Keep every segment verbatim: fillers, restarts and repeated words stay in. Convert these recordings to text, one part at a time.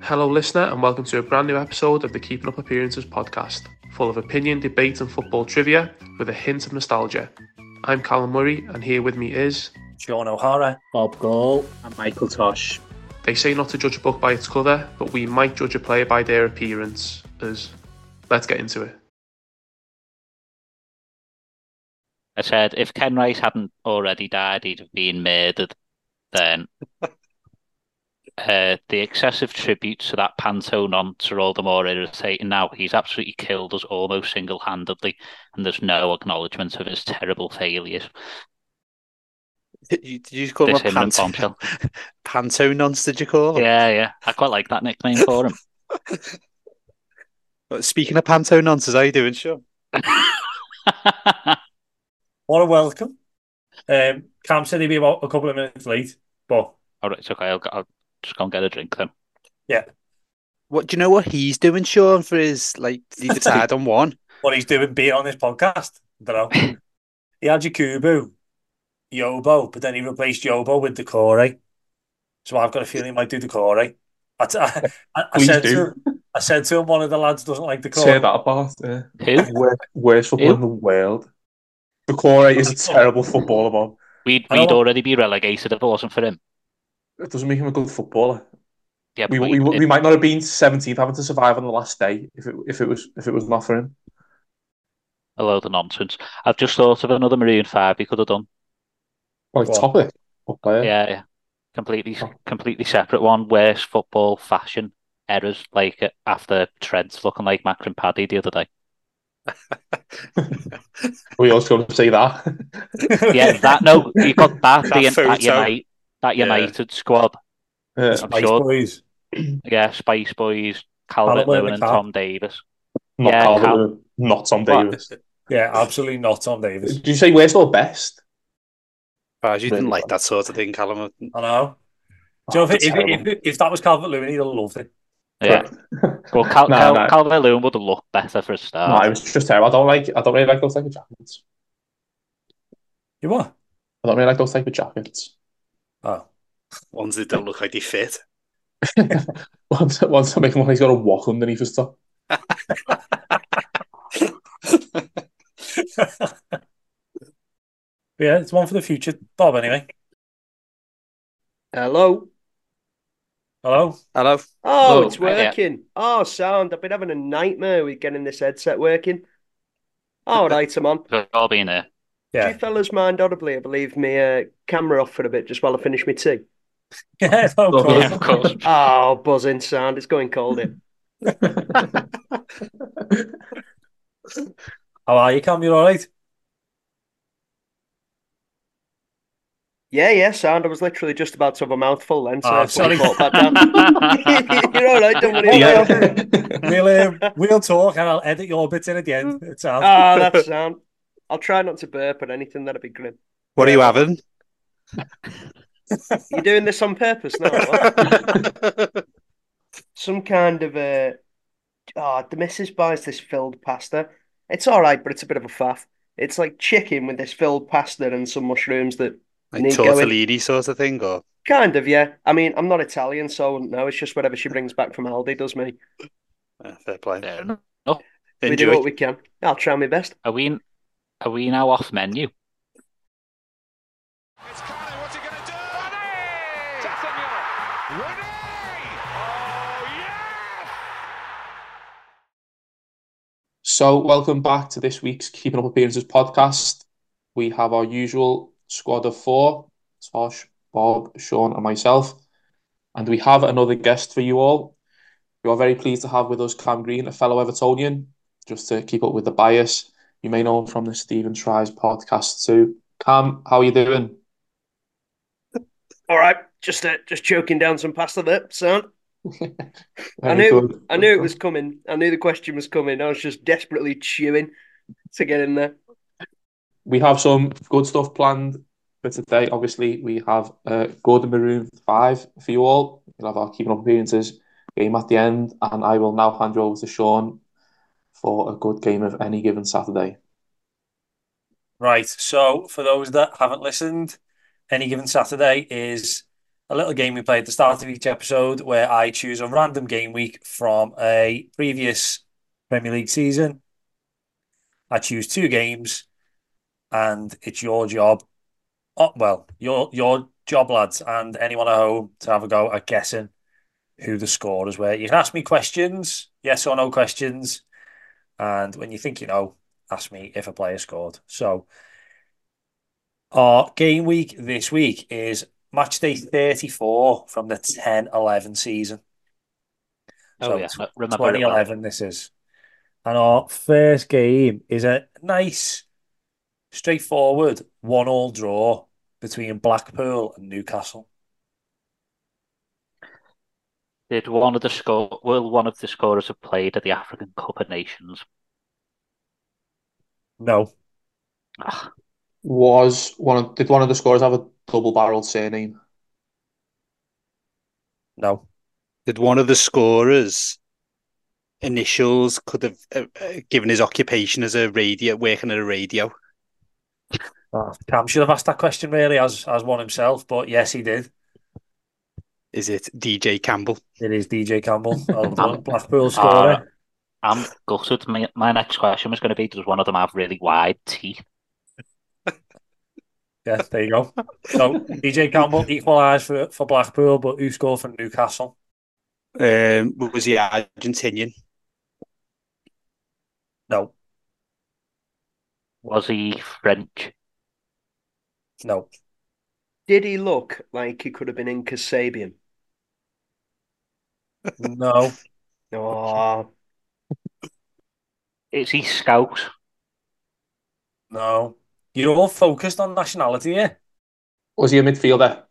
Hello listener, and welcome to a brand new episode of the Keeping Up Appearances podcast, full of opinion, debate and football trivia with a hint of nostalgia. I'm Callum Murray, and here with me is Sean O'Hara, Bob Goal and Michael Tosh. They say not to judge a book by its cover, but we might judge a player by their appearance. As let's get into it. I said, if Ken Rice hadn't already died, he'd have been murdered then. uh, the excessive tributes to that panto nonce are all the more irritating now. He's absolutely killed us almost single-handedly, and there's no acknowledgement of his terrible failures. Did you, did you call this him a panto? Panto nonce, did you call him? Yeah, yeah. I quite like that nickname for him. Speaking of panto nonces, how are you doing, Sean? What a welcome. Um, Cam said he'd be about a couple of minutes late, but... All right, it's okay. I'll, I'll just go and get a drink then. Yeah. What do you know what he's doing, Sean, for his, like, he decided on one? What he's doing being on this podcast? I don't know. He had Yakubu Yobo, but then he replaced Yobo with the Corey. So I've got a feeling he might do the Corey. I, t- I, I, I said do. to him, I said to him, one of the lads doesn't like the Corey. Say that apart. Yeah. Who? Worst football in the world. The Corey is a terrible footballer, man. We'd, we'd already be relegated if it wasn't for him. It doesn't make him a good footballer. Yeah, we we, we, we might not have been seventeenth, having to survive on the last day if it if it was if it was not for him. A load of nonsense. I've just thought of another Marooned five he could have done. Like well, topic? Yeah, yeah. Completely, completely separate one. Worst football fashion errors, like after Trent's looking like Macron Paddy the other day. We also going to see that. Yeah, that no, you got that, that, the, that, United, that United yeah. squad. Yeah. Spice sure. Boys. Yeah, Spice Boys, Calvert-Lewin and Cal. Tom Davis. Not yeah, Calvert, Cal- not Tom Davis. Yeah, absolutely not Tom Davis. Did you say worst or best? Oh, you didn't like that sort of thing, Callum. I know. Do you know if, if, if, if that was Calvert-Lewin, he'd have loved it. Yeah, well, Cal- no, Cal- no. Calvert-Lewin would have looked better for a start. No, it was just terrible. I don't like. I don't really like those type of jackets. You what? I don't really like those type of jackets. Oh, ones that don't look like they fit. Once, once I make him look like he's got a wok underneath his top. Yeah, it's one for the future, Bob. Anyway. Hello. Hello? Hello? Oh, Hello. It's working. Yeah. Oh, sound. I've been having a nightmare with getting this headset working. All right, I'm on. I'll be in there. Yeah. Do you fellas mind audibly, I believe, me uh, camera off for a bit just while I finish my tea? Yeah, of course. Yeah, of course. Oh, buzzing sound. It's going cold here. How are you, Cam? You all right? Yeah, yeah, sound. I was literally just about to have a mouthful then, so oh, I've sorry. Put that down. You're all right, don't worry. Yeah. We'll, um, we'll talk and I'll edit your bits in at the end. It's sound. Oh, that's sound. I'll try not to burp or anything, that'd be grim. What yeah. are you having? You're doing this on purpose now? What? Some kind of a... Oh, the missus buys this filled pasta. It's all right, but it's a bit of a faff. It's like chicken with this filled pasta and some mushrooms that... Like tortellini sort of thing, or kind of, yeah. I mean, I'm not Italian, so no, it's just whatever she brings back from Aldi does me. Uh, fair play. Fair enough. Oh, we do what we can. I'll try my best. Are we? Are we now off menu? It's Connie. What's he going to do? Connie! Winnie! Oh yeah! So, welcome back to this week's Keeping Up Appearances podcast. We have our usual squad of four, Tosh, Bob, Sean and myself. And we have another guest for you all. We are very pleased to have with us Cam Green, a fellow Evertonian, just to keep up with the bias. You may know him from the Stephen Tries podcast too. Cam, how are you doing? All right, just uh, just choking down some pasta there, son. I knew good. I knew it was coming. I knew the question was coming. I was just desperately chewing to get in there. We have some good stuff planned for today. Obviously, we have uh, Gordon Marooned five for you all. We'll have our Keeping Up Appearances game at the end, and I will now hand you over to Sean for a good game of any given Saturday. Right, so for those that haven't listened, Any Given Saturday is a little game we play at the start of each episode where I choose a random game week from a previous Premier League season. I choose two games and it's your job, oh, well, your your job, lads, and anyone at home to have a go at guessing who the scorers were. You can ask me questions, yes or no questions, and when you think you know, ask me if a player scored. So our game week this week is match day thirty-four from the ten eleven season. Oh, so yeah. Remember twenty eleven, well. This is. And our first game is a nice, straightforward one-all draw between Blackpool and Newcastle. Did one of the score? Will one of the scorers have played at the African Cup of Nations? No. Ugh. Was one of did one of the scorers have a double-barreled surname? No. Did one of the scorers' initials could have uh, uh, given his occupation as a radio, working at a radio? Oh, Cam should have asked that question really as as one himself, but yes, he did. Is it D J Campbell? It is D J Campbell, Blackpool scorer. Uh, I'm gutted. My, my next question was going to be, does one of them have really wide teeth? Yes, there you go. So, D J Campbell equalised for, for Blackpool, but who scored for Newcastle? Um, was he Argentinian? No. Was he French? No. Did he look like he could have been in Kasabian? No. Oh. Is he Scout? No. You're all focused on nationality here. Was he a midfielder?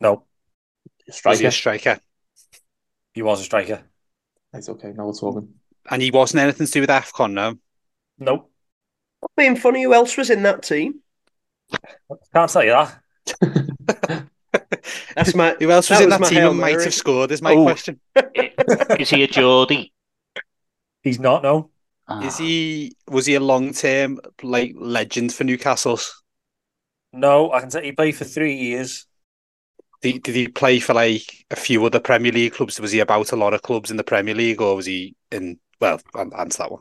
No. Striker. Was he a striker? He was a striker. It's okay, now we're talking. And he wasn't anything to do with AFCON, no? Nope. Not being funny, who else was in that team? Can't tell you that. That's my. Who else was that in that team and might have scored? Is my oh. question. Is he a Geordie? He's not. No. Ah. Is he? Was he a long-term like legend for Newcastle? No, I can say he played for three years. Did, did he play for like a few other Premier League clubs? Was he about a lot of clubs in the Premier League, or was he in? Well, I'll answer that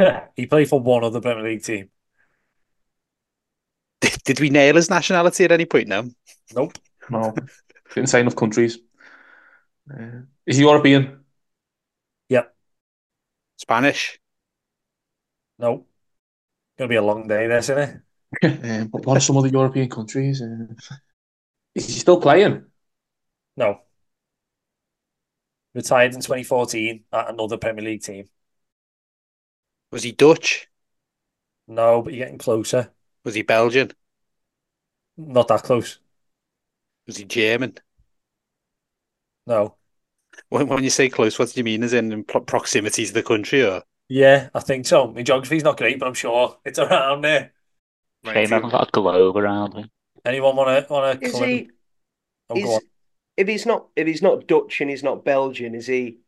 one. He played for one other Premier League team. Did we nail his nationality at any point? No. Nope. No. Didn't say enough countries. Uh, is he European? Yep. Spanish? No. Gonna be a long day, this, isn't it? uh, but what are some other European countries? Uh, is he still playing? No. Retired in twenty fourteen at another Premier League team. Was he Dutch? No, but you're getting closer. Was he Belgian? Not that close. Was he German? No. When, when you say close, what do you mean? Is in, in proximity to the country? Or? Yeah, I think so. My geography's not great, but I'm sure it's around there. Shame I've got a globe around me. Anyone want to want to? Is he? Oh, is, go on. If he's not, if he's not Dutch and he's not Belgian, is he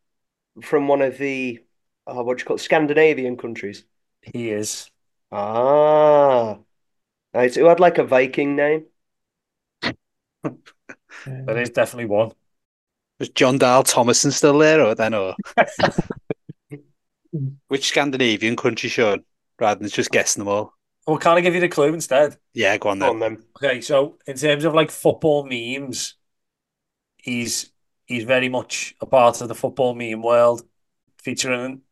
from one of the oh, what do you call it, Scandinavian countries? He is. Ah. Uh, who had like a Viking name? That is definitely one. Was John Dahl Thomason still there, or then, or which Scandinavian country, Sean? Rather than just guessing them all. Well, can I give you the clue instead? Yeah, go on then. Go on, then. Okay, so in terms of like football memes, he's he's very much a part of the football meme world, featuring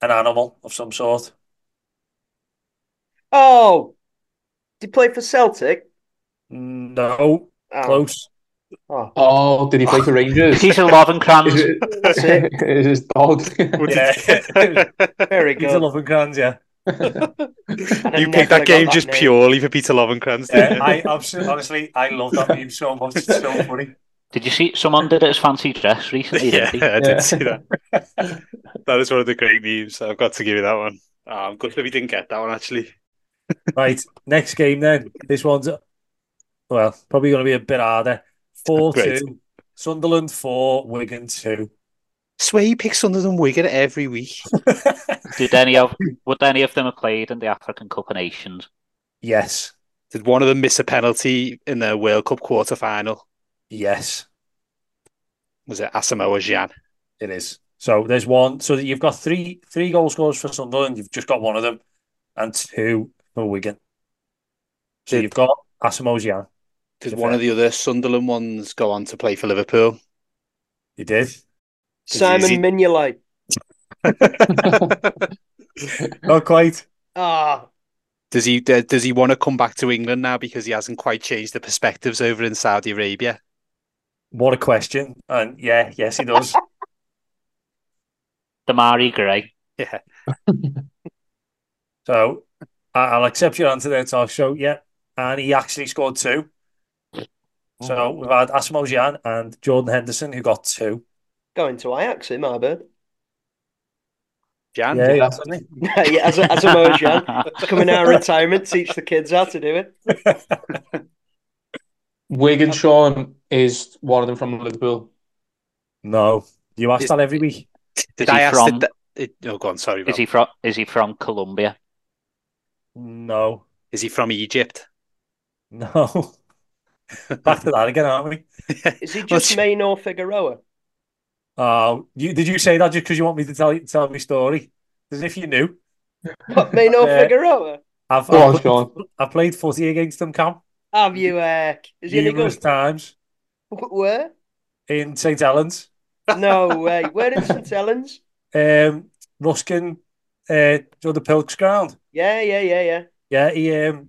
an animal of some sort. Oh. Did he play for Celtic? No. Oh. Close. Oh. oh, did he play for Rangers? Peter Løvenkrands. That's it. It's his dog. Yeah. Very good. Peter Løvenkrands, yeah. You picked that game that just name. Purely for Peter Løvenkrands. Yeah, I absolutely, honestly, I love that meme so much. It's so funny. Did you see someone did it as fancy dress recently? Yeah, didn't he? I did yeah. see that. That was one of the great memes. I've got to give you that one. Oh, I'm good that we didn't get that one, actually. Right, next game then. This one's, well, probably going to be a bit harder. four two, Sunderland four, Wigan two. Swear you pick Sunderland and Wigan every week. Did any of, would any of them have played in the African Cup of Nations? Yes. Did one of them miss a penalty in their World Cup quarter-final? Yes. Was it Asamoah Gyan? It is. So there's one. So you've got three three goal scorers for Sunderland. You've just got one of them, and two for Wigan. So did, you've got Asamoah Gyan. Did one of the other Sunderland ones go on to play for Liverpool? He did. Simon Mignolet. Not quite. Ah. Does he does he want to come back to England now because he hasn't quite changed the perspectives over in Saudi Arabia? What a question. And yeah, yes, he does. Damari Gray. Yeah. So I'll accept your answer there, Tosh. So yeah, and he actually scored two. So we've had Asamoah Gyan and Jordan Henderson, who got two. Going to Ajax, in my bird. Jan, yeah, yeah. yeah, as a, as a mode, Jan. Come in our retirement, teach the kids how to do it. Wigan, Sean, is one of them from Liverpool? No, you ask is, that every week. Did I ask from, that? It, oh, go on, sorry. Bob. Is he from? Is he from Colombia? No. Is he from Egypt? No. Back to that again, aren't we? Is he just Maynor Figueroa? Oh, you, did you say that just because you want me to tell you, tell me story? As if you knew. What, Maynor uh, Figueroa? I've, I've, on, played, I've played footy against them, Cam. Have you, uh, is he numerous times. Where? In Saint Helens. No way. Where in Saint Helens? Um, Ruskin, uh, so the Pilks ground. Yeah, yeah, yeah, yeah. Yeah, he, um,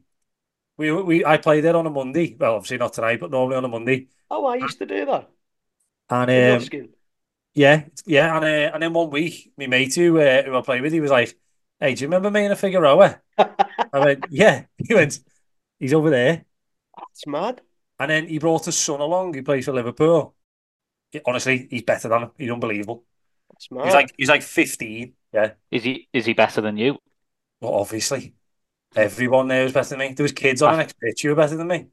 we, we, I played there on a Monday. Well, obviously not tonight, but normally on a Monday. Oh, I used to do that. And, um, Ruskin. Yeah, yeah, and uh, and then one week, my mate who uh, who I played with, he was like, "Hey, do you remember Maynor Figueroa?" I went, "Yeah." He went, "He's over there." That's mad. And then he brought his son along. He plays for Liverpool. He, honestly, he's better than him. He's unbelievable. That's mad. He's like he's like fifteen. Yeah. Is he is he better than you? Well, obviously, everyone there was better than me. There was kids on the next pitch who were better than me.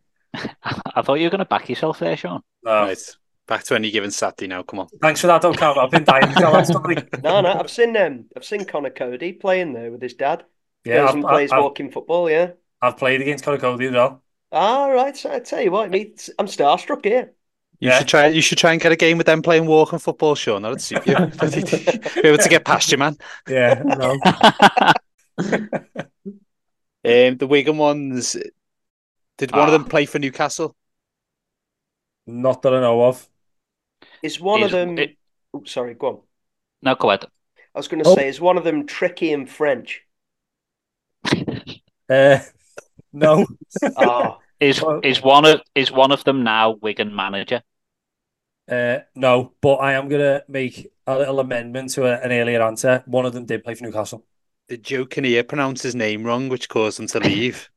I thought you were going to back yourself there, Sean. No. Right. Back to any given Saturday now, come on. Thanks for that, don't count. I've been dying to tell that story. No, no, I've seen um, I've seen Conor Coady playing there with his dad. Yeah, I've, and plays I've, walking football, yeah. I've played against Conor Coady as well. All right, so I tell you what, needs, I'm starstruck here. You yeah. should try You should try and get a game with them playing walking football, Sean. That would suit you. Be able to get past you, man. Yeah, no. um, the Wigan ones, did one ah. of them play for Newcastle? Not that I know of. Is one is, of them... It, oh, sorry, go on. No, go ahead. I was going to oh. say, is one of them tricky in French? uh, no. oh. Is is one of is one of them now Wigan manager? Uh, no, but I am going to make a little amendment to a, an earlier answer. One of them did play for Newcastle. Did Joe Kinnear pronounce his name wrong, which caused him to leave?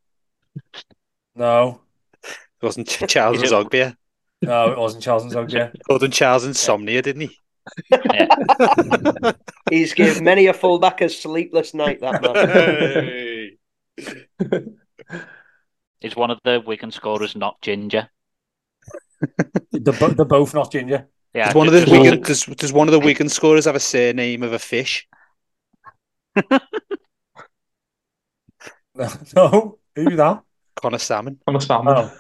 No. It wasn't Charles N'Zogbia. No, it wasn't Charles N'Zogbia. Gordon Charles Insomnia, didn't he? Yeah. He's given many a fullback a sleepless night, that man. Hey. Is one of the Wigan scorers not ginger? They're, bo- they're both not ginger. Yeah, does one of the just... Wigan does, does one of the Wigan scorers have a surname of a fish? no, no, who's that? Connor Salmon. Connor Salmon. Oh.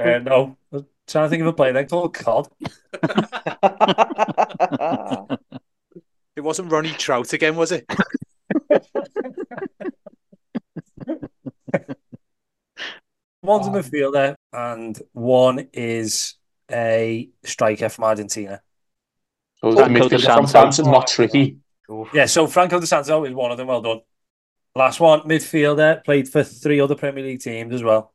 uh, no. Trying to think of a player then called Cod. It wasn't Ronnie Trout again, was it? One's a midfielder and one is a striker from Argentina. Oh, that Franco De Santo, not tricky. Yeah, so Franco De Santo is one of them. Well done. Last one, midfielder, played for three other Premier League teams as well.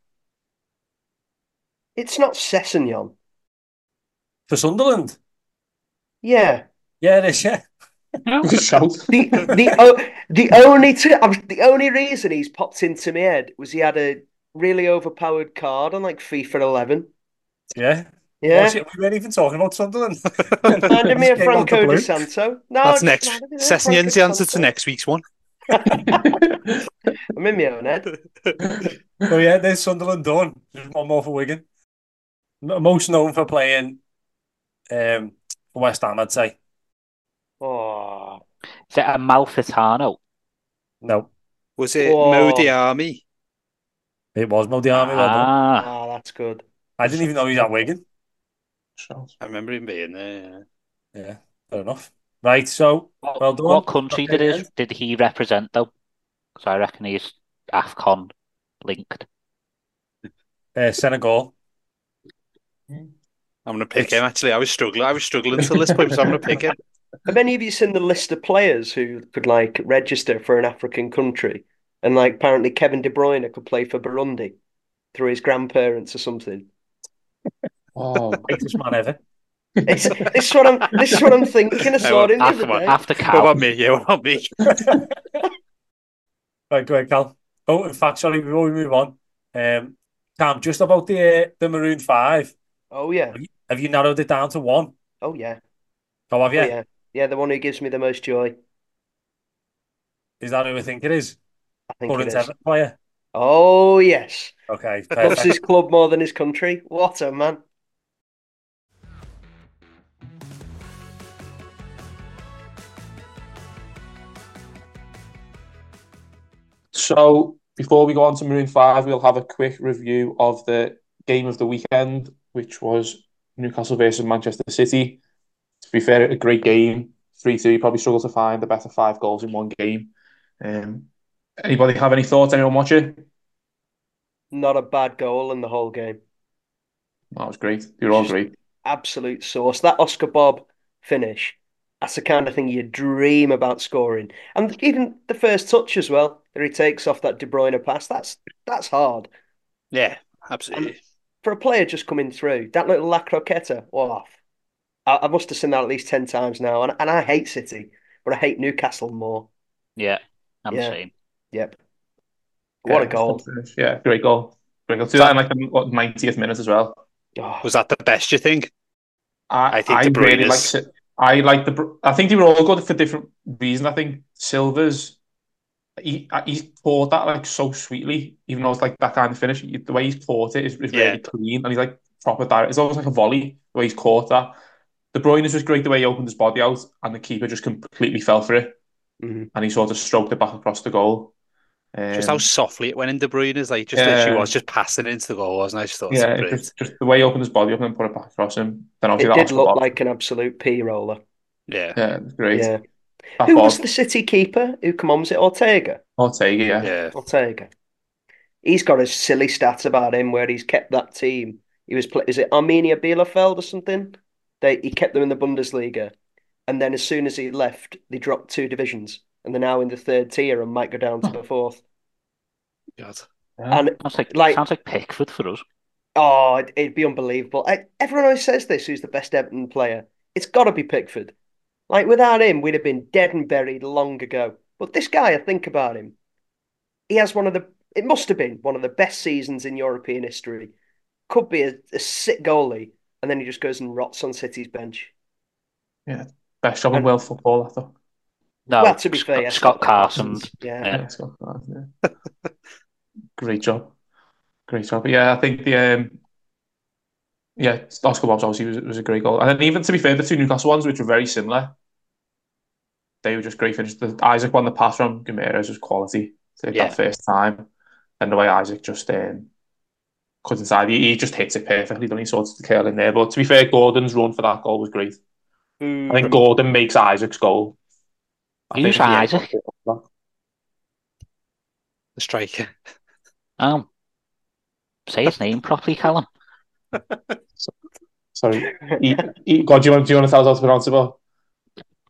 It's not Sessegnon. For Sunderland? Yeah. Yeah, it is, yeah. the, the, oh, the, only t- the only reason he's popped into my head was he had a really overpowered card on like FIFA eleven. Yeah? Yeah. Well, we weren't even talking about Sunderland. Handed me a Franco De Santo. No, that's next. Sessegnon's the answer to next week's one. I'm in my own head. Oh yeah, there's Sunderland done. Just one more for Wigan. Most known for playing um, West Ham, I'd say. Oh, is it Amalfitano? No. Was it oh. Moody Army? It was Moody Army. Ah, well done. Oh, that's good. I didn't even know he was at Wigan. Charles. I remember him being there. Yeah, yeah, fair enough. Right, so what, well done. What country okay, did his, did he represent though? Because I reckon he's AFCON linked. Uh, Senegal. I'm gonna pick it's... him. Actually, I was struggling. I was struggling until this point, so I'm gonna pick him. Have any of you seen the list of players who could like register for an African country? And like apparently Kevin De Bruyne could play for Burundi through his grandparents or something. Oh, greatest man ever! It's, it's what I'm, this is what I'm thinking. I saw it after, after Cal. What about me? Yeah, what about me? Right, go ahead, Cal. Oh, in fact, sorry, before we move on, um, Cam, just about the uh, the Marooned five. Oh yeah. Have you, have you narrowed it down to one? Oh yeah. Oh, have you? Oh, yeah. Yeah, the one who gives me the most joy. Is that who I think it is? I think Current it is. Player. Oh, yes. Okay. Loves his club more than his country. What a man. So, before we go on to Maroon five, we'll have a quick review of the game of the weekend, which was Newcastle versus Manchester City. To be fair, a great game. three two, you probably struggle to find the better five goals in one game. Um, anybody have any thoughts? Anyone watching? Not a bad goal in the whole game. That was great. You're all great. Absolute sauce. That Oscar Bob finish, that's the kind of thing you dream about scoring. And even the first touch as well, that he takes off that De Bruyne pass, that's that's hard. Yeah, absolutely. And for a player just coming through, that little La Croqueta, off. I must have seen that at least ten times now, and and I hate City, but I hate Newcastle more. Yeah, I'm yeah. the same. Yep. What yeah, a goal! Yeah, great goal. Great goal. Do that in like the what, ninetieth minute as well. Oh. Was that the best you think? I, I think I the really is... like. I like the. I think they were all good for different reasons. I think Silva's he he caught that like so sweetly, even though it's like that kind of finish. The way he's caught it is, is yeah. really clean, and he's like proper direct. It's almost like a volley the way he's caught that. De Bruyne was great the way he opened his body out and the keeper just completely fell for it mm-hmm. and he sort of stroked it back across the goal. Um, just how softly it went in De Bruyne is like, just yeah. literally was just passing it into the goal, wasn't it? I just thought yeah, it was just, just the way he opened his body up and put it back across him. Then obviously it that did look ball. Like an absolute P-roller. Yeah. Yeah, it was great. Yeah. Who was the City keeper who commands it? Ortega? Ortega, yeah. yeah. Ortega. He's got a silly stat about him where he's kept that team. He was play- Is it Arminia Bielefeld or something? They, he kept them in the Bundesliga, and then as soon as he left, they dropped two divisions, and they're now in the third tier and might go down to the fourth. God, yeah. and sounds like, like sounds like Pickford for us. Oh, it, it'd be unbelievable. I, everyone always says this. Who's the best Everton player? It's got to be Pickford. Like without him, we'd have been dead and buried long ago. But this guy, I think about him. He has one of the. It must have been one of the best seasons in European history. Could be a, a sick goalie. And then he just goes and rots on City's bench. Yeah, best job in world football, I thought. No, well, to be fair, Scott Carson. Yeah, yeah. yeah Scott Carson. Yeah. Great job, great job. But yeah, I think the um, yeah, Oscar Bob's obviously was, was a great goal, and then even to be fair, the two Newcastle ones, which were very similar, they were just great finishes. The Isak won the pass from Guimaraes was quality. So yeah. That first time, and the way Isak just um. Cut inside, he, he just hits it perfectly, doesn't he? Sorts the curl in there. But to be fair, Gordon's run for that goal was great. Mm. I think Gordon makes Isaac's goal. I Who's think Isak? The striker. Um, say his name properly, Callum. Sorry. He, he, God, do you want do you want to tell us how to pronounce it? About?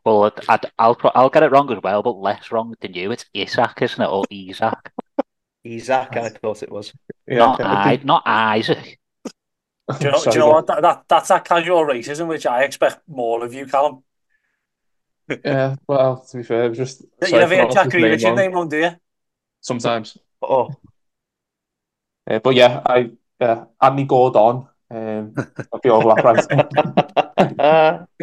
Well, I'd, I'd, I'll I'll get it wrong as well, but less wrong than you. It's Isak, isn't it? Or Isak. Isak, I thought it was. Yeah, not, okay. I, not Isaac. Do you know, do you know what? That, that, that's that casual racism, which I expect more of you, Callum. Yeah, well, to be fair, it was just... You never hear Jack Grealish your name on, do you? Sometimes. Oh. Uh, but yeah, I uh, Andy Gordon. Um, I'll be over that, right?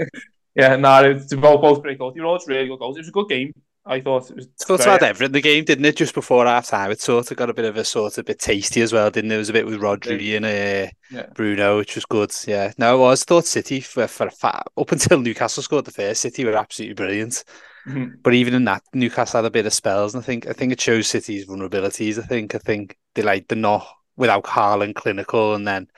Yeah, no, nah, it's both pretty good. You know, it's really good goals. It was a good game. I thought it was... It sort of had everything in the game, didn't it? Just before half-time, it sort of got a bit of a sort of a bit tasty as well, didn't it? There was a bit with Rodri yeah. and uh, yeah. Bruno, which was good, yeah. No, it was. I thought City, for, for a fact, up until Newcastle scored the first, City were absolutely brilliant. Mm-hmm. But even in that, Newcastle had a bit of spells, and I think I think it shows City's vulnerabilities, I think. I think they, like, they're not, without Haaland, clinical, and then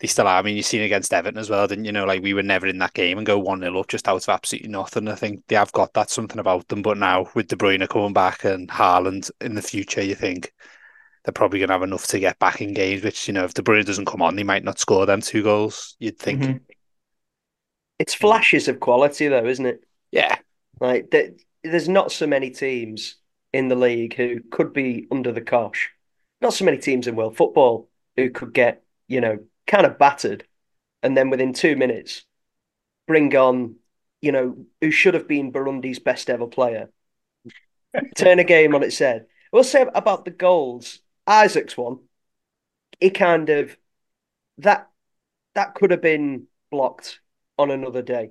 they still are. I mean, you've seen against Everton as well, didn't you? Know, like, we were never in that game and go one nil up just out of absolutely nothing. I think they have got that something about them. But now with De Bruyne coming back and Haaland in the future, you think they're probably going to have enough to get back in games, which, you know, if De Bruyne doesn't come on, they might not score them two goals, you'd think. Mm-hmm. It's flashes of quality, though, isn't it? Yeah. Like, there, there's not so many teams in the league who could be under the cosh. Not so many teams in world football who could get, you know, kind of battered, and then within two minutes, bring on, you know, who should have been Burundi's best ever player. Turn a game on its head. We'll say about the goals, Isaac's one, he kind of, that that could have been blocked on another day.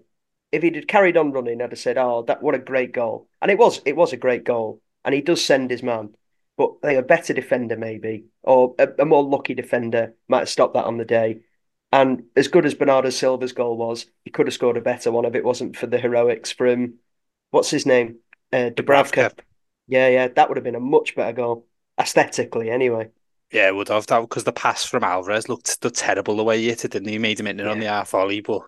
If he'd carried on running, I'd have said, oh, that what a great goal. And it was, it was a great goal. And he does send his man. But like, a better defender maybe, or a, a more lucky defender might have stopped that on the day. And as good as Bernardo Silva's goal was, he could have scored a better one if it wasn't for the heroics from, what's his name? Uh, Dubravka. Yeah, yeah, that would have been a much better goal, aesthetically, anyway. Yeah, it would have, that because the pass from Alvarez looked the terrible the way he hit it, didn't he? He made him in it yeah. on the half volley, but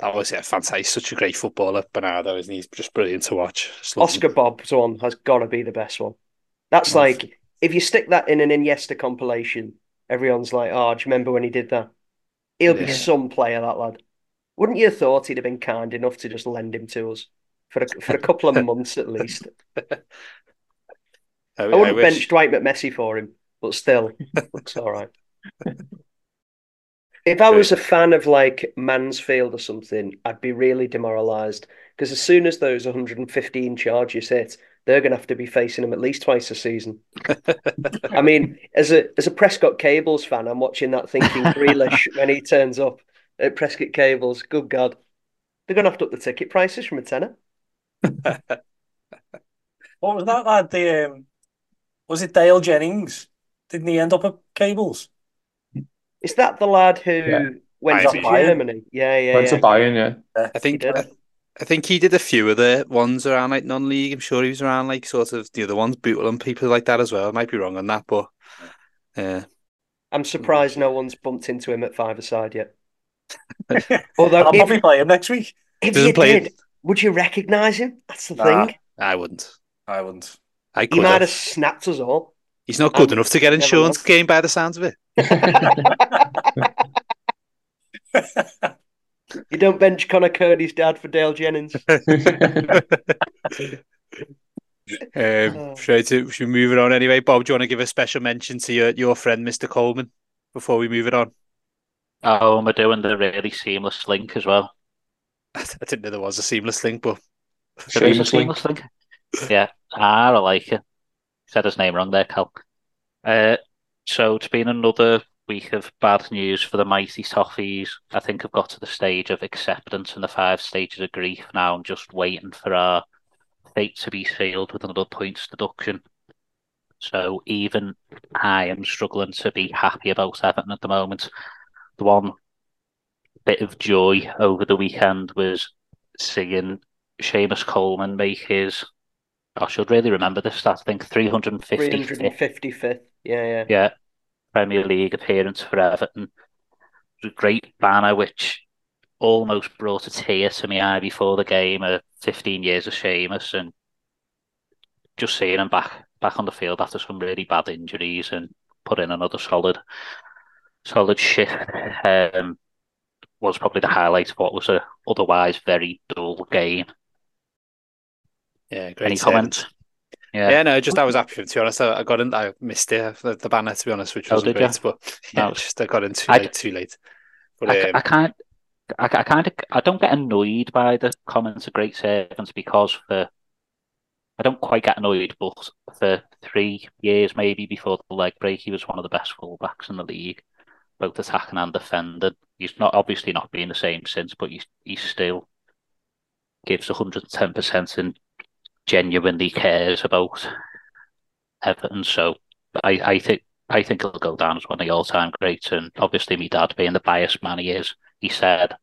that was yeah, fantastic. He's such a great footballer, Bernardo, isn't he? He's just brilliant to watch. Oscar Bob's one has got to be the best one. That's oh, like, if you stick that in an Iniesta compilation, everyone's like, oh, do you remember when he did that? He'll yeah. be some player, that lad. Wouldn't you have thought he'd have been kind enough to just lend him to us for a, for a couple of months at least? I, I wouldn't I bench Dwight McMessi for him, but still, looks all right. If I was a fan of, like, Mansfield or something, I'd be really demoralised, because as soon as those one hundred fifteen charges hit, they're going to have to be facing him at least twice a season. I mean, as a as a Prescott Cables fan, I'm watching that thinking Grealish when he turns up at Prescott Cables. Good God. They're going to have to up the ticket prices from a tenner. What was that, lad? The... Um... Was it Dale Jennings? Didn't he end up at Cables? Is that the lad who yeah. went to Bayern? And he, yeah, yeah, went yeah. to Bayern, yeah. I think I, I think he did a few of the ones around like non-league. I'm sure he was around like sort of the other ones, Bootle and people like that as well. I might be wrong on that, but yeah. I'm surprised no one's bumped into him at five-a-side yet. Although I'll if, probably play him next week. If Doesn't you did, it. Would you recognise him? That's the nah, thing. I wouldn't. I wouldn't. I could he might have. have snapped us all. He's not good um, enough to get insurance game by the sounds of it. You don't bench Conor Cody's dad for Dale Jennings. um, should, to, should we move it on anyway? Bob, do you want to give a special mention to your, your friend, Mister Coleman, before we move it on? Oh, am I doing the really seamless link as well? I didn't know there was a seamless link, but... There is a seamless link. Yeah, ah, I like it. Said his name wrong there, Cal. Uh, so it's been another week of bad news for the mighty Toffees. I think I've got to the stage of acceptance and the five stages of grief now. I'm just waiting for our fate to be sealed with another points deduction. So even I am struggling to be happy about Everton at the moment. The one bit of joy over the weekend was seeing Seamus Coleman make his... I should really remember this stat. I think three hundred fifty-fifth. Yeah, yeah. Yeah. Premier League appearance for Everton. Great banner, which almost brought a tear to my eye before the game. Uh, fifteen years of Seamus, and just seeing him back back on the field after some really bad injuries and put in another solid, solid shift um, was probably the highlight of what was a otherwise very dull game. Yeah, great. Any comments? Yeah. yeah, no, just I was happy for him, to be honest. I, I got in, I missed it, the, the banner, to be honest, which wasn't oh, great, you? But yeah, no. just I got in too I, late, too late. But, I, um, I can't, I, I kind of, I don't get annoyed by the comments of great servants because for, I don't quite get annoyed, but for three years maybe before the leg break, he was one of the best fullbacks in the league, both attacking and defending. He's not obviously not been the same since, but he he still gives one hundred ten percent in. Genuinely cares about Everton, so I, I think I think it'll go down as one of the all-time greats. And obviously, my dad, being the biased man he is, he said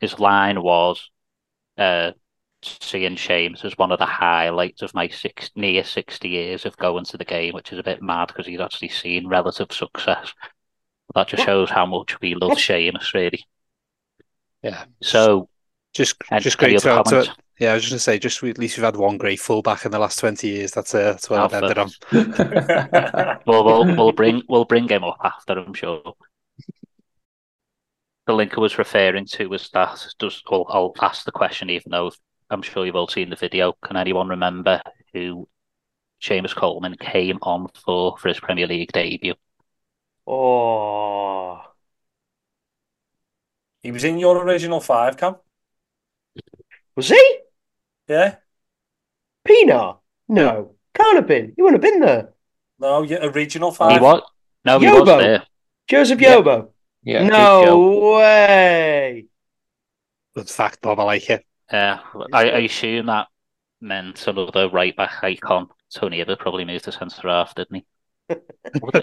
his line was, uh, "Seeing Seamus as one of the highlights of my six, near sixty years of going to the game," which is a bit mad because he's actually seen relative success. That just shows how much we love Sheamus, really. Yeah. So, just just great to, to yeah. I was just gonna say, just at least we've had one great fullback in the last twenty years. That's uh, that's what I've ended on. we'll, we'll we'll bring we'll bring him up after, I'm sure. The link I was referring to was that. Just I'll, I'll ask the question, even though I'm sure you've all seen the video. Can anyone remember who Seamus Coleman came on for for his Premier League debut? Oh, he was in your original five, Cam. Was he? Yeah. Pienaar? No. Can't have been. He wouldn't have been there. No, yeah, original five. He was. No, Yobo. He was there. Joseph Yobo. Yeah. yeah no way. Good fact, Bob. I like it. Yeah, uh, I, I assume that meant another right back icon. Tony Hibbert probably moved to centre half, didn't he?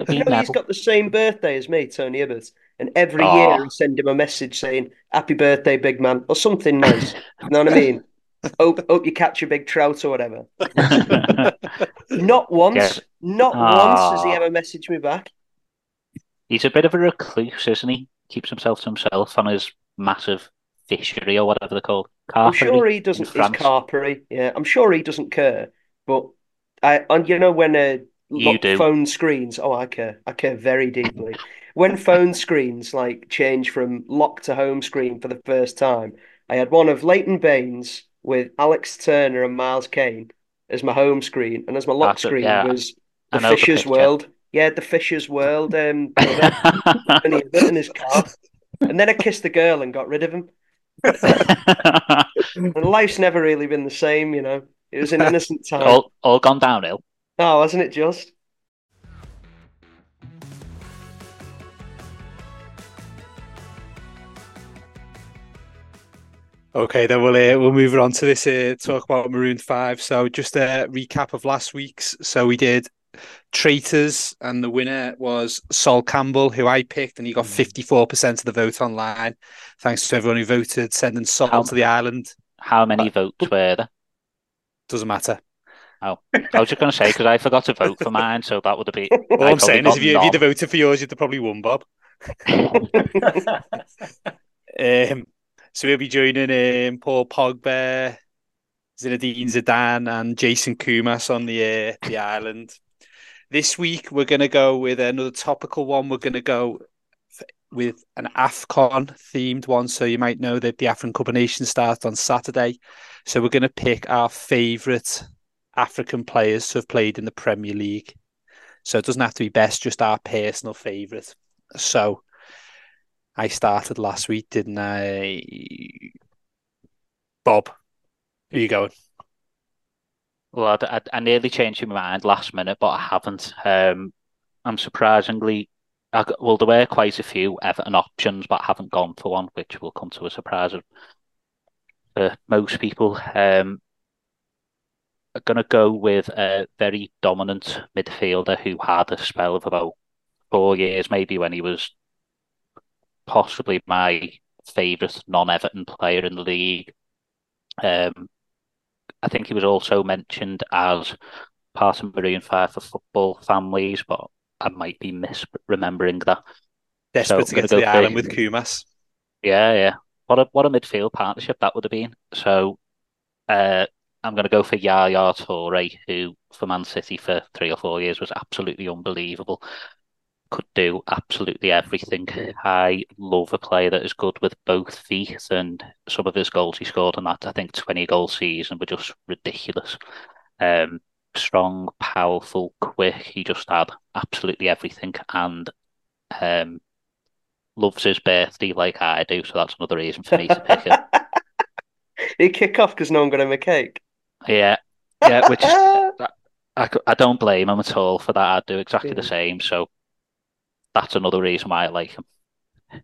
You know, he's got the same birthday as me, Tony Hibbert. And every oh. year I send him a message saying, happy birthday, big man, or something nice. You know what I mean? Hope, hope you catch a big trout or whatever. Not once, yeah. not oh. once has he ever messaged me back. He's a bit of a recluse, isn't he? Keeps himself to himself on his massive fishery or whatever they're called. Carpery, I'm sure he doesn't, his carpery, yeah. I'm sure he doesn't care, but I, and you know when a uh, phone screens, oh, I care, I care very deeply. When phone screens like change from lock to home screen for the first time, I had one of Leighton Baines with Alex Turner and Miles Kane as my home screen, and as my lock That's screen it, yeah. was the Fisher's the World. Yeah, the Fisher's World. Um, and he was in his car, and then I kissed the girl and got rid of him. And life's never really been the same, you know. It was an innocent time. All, all gone downhill. Oh, hasn't it just? Okay, then we'll uh, we'll move on to this uh, talk about Marooned five. So just a recap of last week's. So we did Traitors, and the winner was Sol Campbell, who I picked, and he got fifty-four percent of the vote online. Thanks to everyone who voted, sending Sol how, to the island. How many votes were there? Doesn't matter. Oh, I was just going to say, because I forgot to vote for mine, so that would have been... All I I'm saying is if, you, if you'd have voted for yours, you'd have probably won, Bob. um... So we'll be joining um, Paul Pogba, Zinedine Zidane and Jason Kumas on the, uh, the island. This week, we're going to go with another topical one. We're going to go with an AFCON-themed one. So you might know that the African Cup of Nations starts on Saturday. So we're going to pick our favourite African players who have played in the Premier League. So it doesn't have to be best, just our personal favourite. So... I started last week, didn't I? Bob, who are you going? Well, I, I, I nearly changed my mind last minute, but I haven't. Um, I'm surprisingly... I, well, there were quite a few Everton options, but I haven't gone for one, which will come to a surprise for most people. Um, I'm going to go with a very dominant midfielder who had a spell of about four years, maybe when he was... possibly my favourite non-Everton player in the league. Um, I think he was also mentioned as part of Marooned five for football families, but I might be misremembering that. Desperate so to get to the island for... with Kumas. Yeah, yeah. What a what a midfield partnership that would have been. So uh, I'm going to go for Yaya Toure, who for Man City for three or four years was absolutely unbelievable. Could do absolutely everything. I love a player that is good with both feet, and some of his goals he scored in that, I think, twenty goal season were just ridiculous. Um, strong, powerful, quick. He just had absolutely everything, and um, loves his birthday like I do, so that's another reason for me to pick him. He kick off because no one got him a cake. Yeah, yeah, which is, I, I don't blame him at all for that. I'd do exactly yeah. the same, so that's another reason why I like him.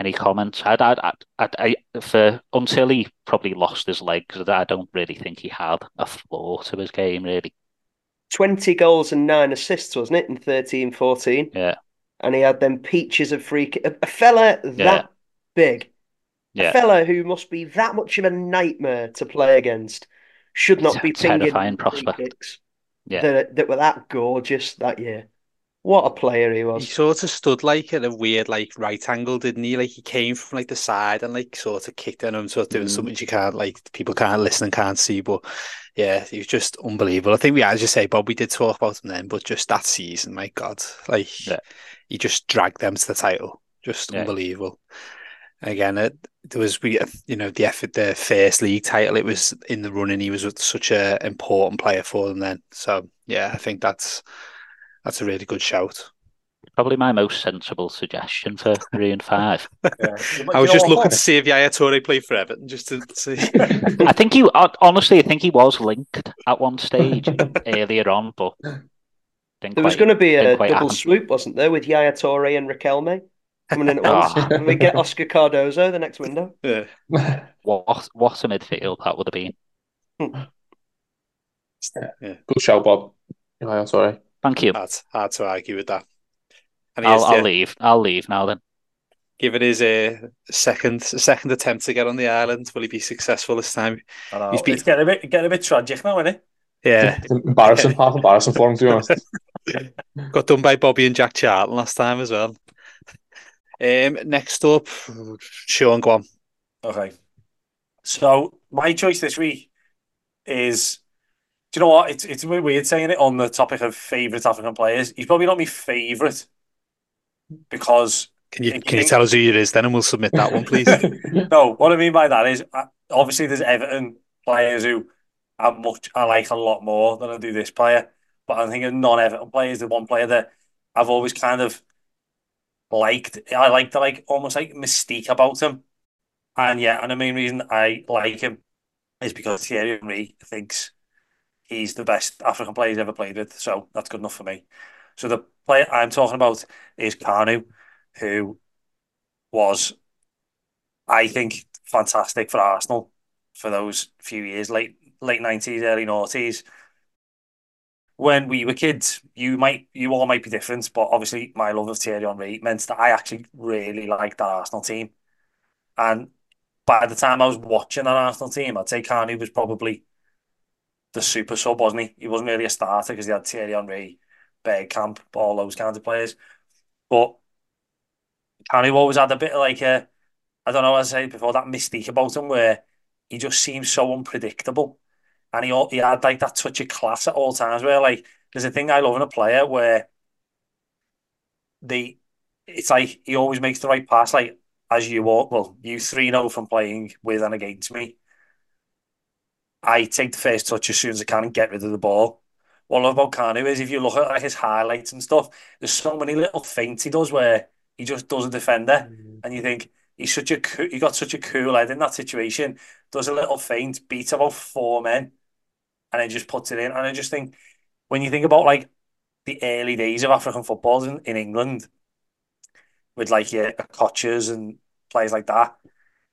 Any comments? I'd, I'd, I'd, I, for until he probably lost his legs, I don't really think he had a flaw to his game, really. twenty goals and nine assists, wasn't it, in thirteen fourteen? Yeah. And he had them peaches of free kick. A, a fella that yeah. big, yeah. a fella who must be that much of a nightmare to play against, should not it's be pinging free kicks. Yeah. That, that were that gorgeous that year. What a player he was. He sort of stood like at a weird like right angle, didn't he? Like he came from like the side and like sort of kicked in him, sort of doing mm. something you can't, like people can't listen and can't see. But yeah, he was just unbelievable. I think we, as you say, Bob, we did talk about him then, but just that season, my God, like yeah. he just dragged them to the title. Just yeah. unbelievable. Again, it, there was we, you know, the effort, the first league title. It was in the running. He was such an important player for them then. So yeah, I think that's. That's a really good shout. Probably my most sensible suggestion for three and five. Yeah. I was just looking to see if Yaya Toure played for Everton, just to see. I think he, honestly, I think he was linked at one stage earlier on, but didn't there quite, was going to be a double happen. swoop, wasn't there, with Yaya Toure and Riquelme coming in at once? Oh. And we get Oscar Cardozo the next window. Yeah. What what a midfield that would have been. Yeah. Yeah. Good shout, Bob. Yaya Toure. Thank you. Hard, hard to argue with that. And I'll, I'll leave. I'll leave now then. Given his uh, second second attempt to get on the island, will he be successful this time? I know. He's been... It's getting a bit getting a bit tragic now, isn't it? Yeah, it's embarrassing. Half embarrassing for him, to be honest. Got done by Bobby and Jack Charlton last time as well. Um, next up, Sean, go on. Okay. So my choice this week is. Do you know what? It's it's a bit weird saying it on the topic of favourite African players. He's probably not my favourite because... Can you, can you think... tell us who it is then and we'll submit that one, please? No, what I mean by that is, obviously there's Everton players who I, much, I like a lot more than I do this player, but I think of non-Everton players, the one player that I've always kind of liked. I like the like almost like mystique about him. And yeah, and the main reason I like him is because Thierry Henry thinks... he's the best African player he's ever played with, so that's good enough for me. So the player I'm talking about is Kanu, who was, I think, fantastic for Arsenal for those few years, late late nineties, early noughties. When we were kids, you might you all might be different, but obviously my love of Thierry Henry meant that I actually really liked that Arsenal team. And by the time I was watching that Arsenal team, I'd say Kanu was probably... the super sub, wasn't he? He wasn't really a starter because he had Thierry Henry, Bergkamp, all those kinds of players. But Kanu always had a bit of like a, I don't know, as I said before, that mystique about him where he just seemed so unpredictable. And he, he had like that touch of class at all times where like, there's a thing I love in a player where the it's like he always makes the right pass, like as you walk, well, you three know from playing with and against me. I take the first touch as soon as I can and get rid of the ball. What I love about Kanu is if you look at like, his highlights and stuff, there's so many little feints he does where he just does a defender mm-hmm. and you think he's such a co- he got such a cool head in that situation, does a little feint, beats about four men and then just puts it in. And I just think when you think about like the early days of African football in, in England with like your yeah, Kochas and players like that.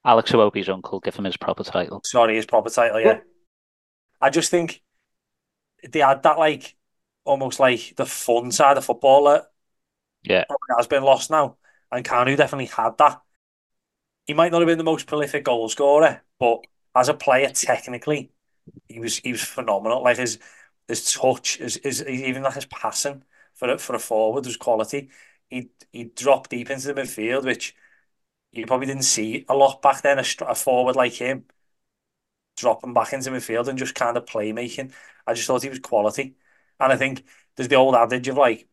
Alex Iwobi's uncle, give him his proper title. Sorry, his proper title, yeah. What? I just think they had that, like, almost like the fun side of football that yeah. has been lost now. And Kanu definitely had that. He might not have been the most prolific goal scorer, but as a player, technically, he was he was phenomenal. Like, his his touch, his, his, even like his passing for, for a forward was quality. He he dropped deep into the midfield, which you probably didn't see a lot back then, a, a forward like him. Dropping back into midfield and just kind of playmaking. I just thought he was quality. And I think there's the old adage of like,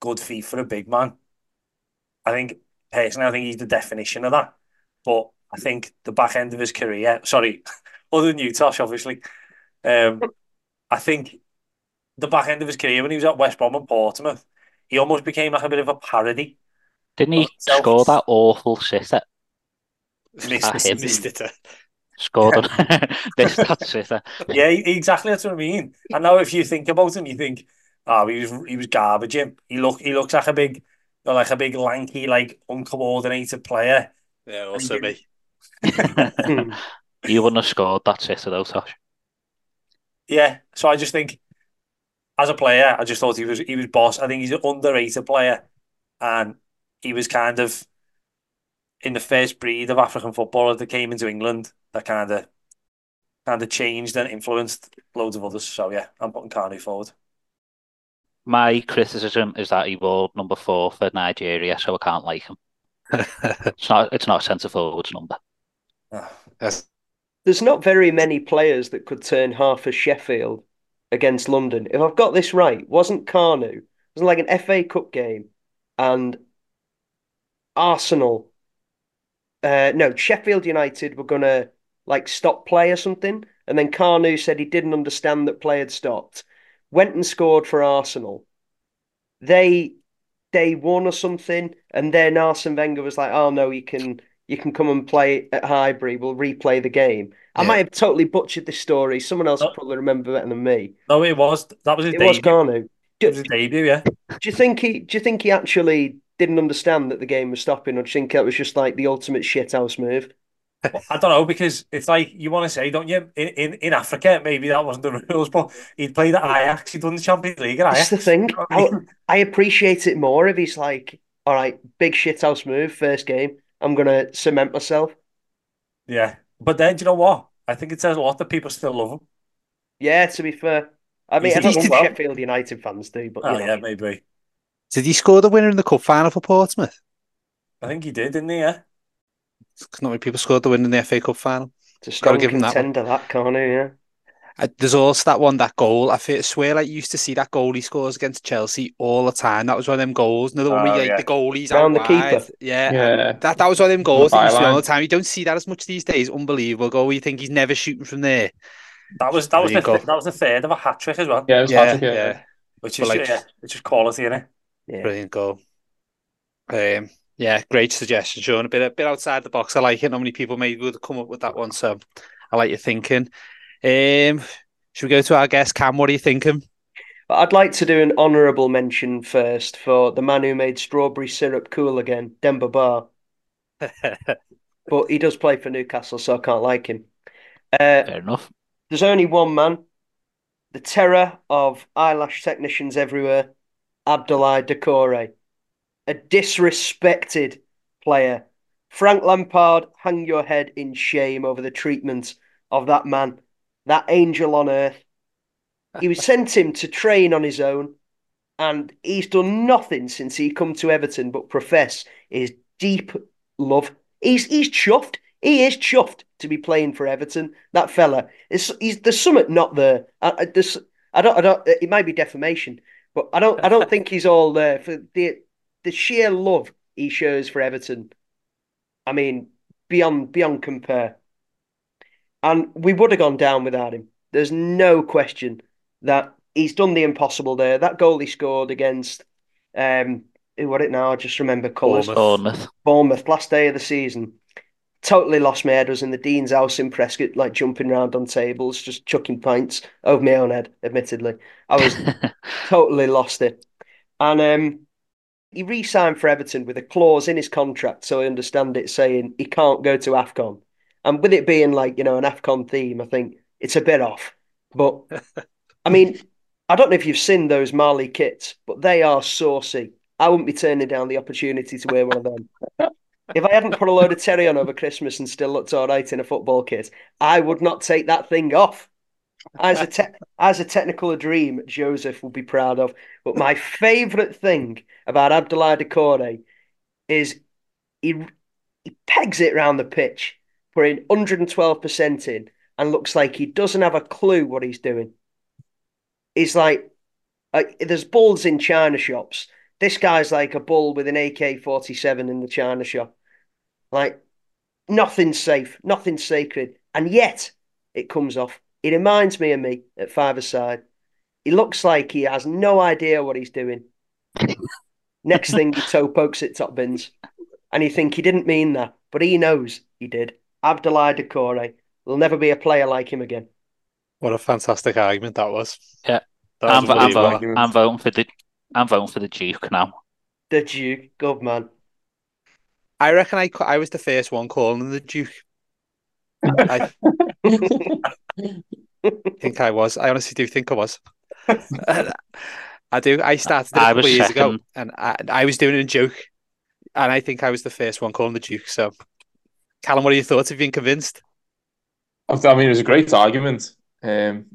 good feet for a big man. I think, personally, I think he's the definition of that. But I think the back end of his career, sorry, other than you, Tosh, obviously, um, I think the back end of his career when he was at West Brom and Portsmouth, he almost became like a bit of a parody. Didn't he so, score that awful sitter? Missed it. Scored on this, that's it. Yeah, exactly. That's what I mean. And now, if you think about him, you think, "Oh, he was he was garbage." Him, he look he looks like a big, like a big lanky, like uncoordinated player. Yeah, also me. You wouldn't have scored that sitter though, Tosh. Yeah, so I just think, as a player, I just thought he was he was boss. I think he's an underrated player, and he was kind of in the first breed of African footballer that came into England. That kind of kind of changed and influenced loads of others. So yeah, I'm putting Kanu forward. My criticism is that he wore number four for Nigeria, so I can't like him. It's not it's not a centre forward's number. Oh, that's... There's not very many players that could turn half of Sheffield against London. If I've got this right, wasn't Carnu? It was like an F A Cup game, and Arsenal. Uh, no, Sheffield United were gonna like stop play or something, and then Carnu said he didn't understand that play had stopped. Went and scored for Arsenal. They they won or something, and then Arsene Wenger was like, "Oh no, you can you can come and play at Highbury. We'll replay the game." Yeah. I might have totally butchered this story. Someone else no, will probably remember better than me. No, it was that was his it debut. Was Carnu. Do, it was his debut. Yeah. Do you think he? Do you think he actually didn't understand that the game was stopping, or do you think it was just like the ultimate shithouse move? I don't know, because it's like you want to say, don't you? In, in in Africa, maybe that wasn't the rules, but he'd played at Ajax, he'd won the Champions League at Ajax. That's the thing. I, I appreciate it more if he's like, all right, big shithouse move, first game, I'm going to cement myself. Yeah, but then, do you know what? I think it says a lot that people still love him. Yeah, to be fair. I mean, I don't know what Sheffield United fans do, but... Oh, you know, yeah, maybe. Did he score the winner in the cup final for Portsmouth? I think he did, didn't he, yeah? Not many people scored the win in the F A Cup final. Just got to give him that. Contender, that can't he? Yeah. I, there's also that one, that goal. I swear, like, you used to see that goal he scores against Chelsea all the time. That was one of them goals. Another one oh, where yeah. like, the goalie's out wide. Keeper. Yeah, yeah. That that was one of them goals that you see all the time. You don't see that as much these days. Unbelievable goal. You think he's never shooting from there. That was that was the th- that was the third of a hat trick as well. Yeah, it was yeah, hat trick. Yeah. yeah, which is like, yeah, which is quality, isn't it? Yeah. Brilliant goal. Um. Yeah, great suggestion, Sean. A bit, a bit outside the box. I like it. Not many people maybe would come up with that one, so I like your thinking. Um, should we go to our guest, Cam? What are you thinking? I'd like to do an honourable mention first for the man who made strawberry syrup cool again, Demba Ba. But he does play for Newcastle, so I can't like him. Uh, Fair enough. There's only one man, the terror of eyelash technicians everywhere, Abdoulaye Doucouré. A disrespected player. Frank Lampard, hang your head in shame over the treatment of that man, that angel on earth. He was sent him to train on his own, and he's done nothing since he come to Everton but profess his deep love. He's he's chuffed. He is chuffed to be playing for Everton. That fella, it's, he's there's something not there. I, there's, I don't, I don't. It might be defamation, but I don't, I don't think he's all there for the. The sheer love he shows for Everton, I mean, beyond beyond compare. And we would have gone down without him. There's no question that he's done the impossible there. That goal he scored against, um, who was it now? I just remember colours. Bournemouth. Bournemouth, last day of the season. Totally lost my head. I was in the Dean's house in Prescott, like jumping around on tables, just chucking pints over my own head, admittedly. I was totally lost it. And... um. He re-signed for Everton with a clause in his contract, so I understand it, saying he can't go to AFCON. And with it being like, you know, an AFCON theme, I think it's a bit off. But, I mean, I don't know if you've seen those Marley kits, but they are saucy. I wouldn't be turning down the opportunity to wear one of them. If I hadn't put a load of terry on over Christmas and still looked all right in a football kit, I would not take that thing off. As a, te- as a technical a dream, Joseph will be proud of. But my favourite thing about Abdoulaye Doucouré is he, he pegs it round the pitch, putting one hundred twelve percent in, and looks like he doesn't have a clue what he's doing. He's like, like there's balls in China shops. This guy's like a bull with an A K forty-seven in the China shop. Like, nothing's safe, nothing's sacred. And yet, it comes off. He reminds me of me at five-a-side. He looks like he has no idea what he's doing. Next thing, he toe pokes at top bins. And you think he didn't mean that, but he knows he did. Abdoulaye Doucouré will never be a player like him again. What a fantastic argument that was. Yeah. That I'm, was I'm, voting, I'm, voting for the, I'm voting for the Duke now. The Duke, good man. I reckon I, I was the first one calling the Duke. I... think I was. I honestly do think I was. I do. I started it a couple of years second. ago, and I, I was doing it in joke, and I think I was the first one calling the Duke. So, Callum, what are your thoughts? Have you been convinced? I mean, it was a great argument, um,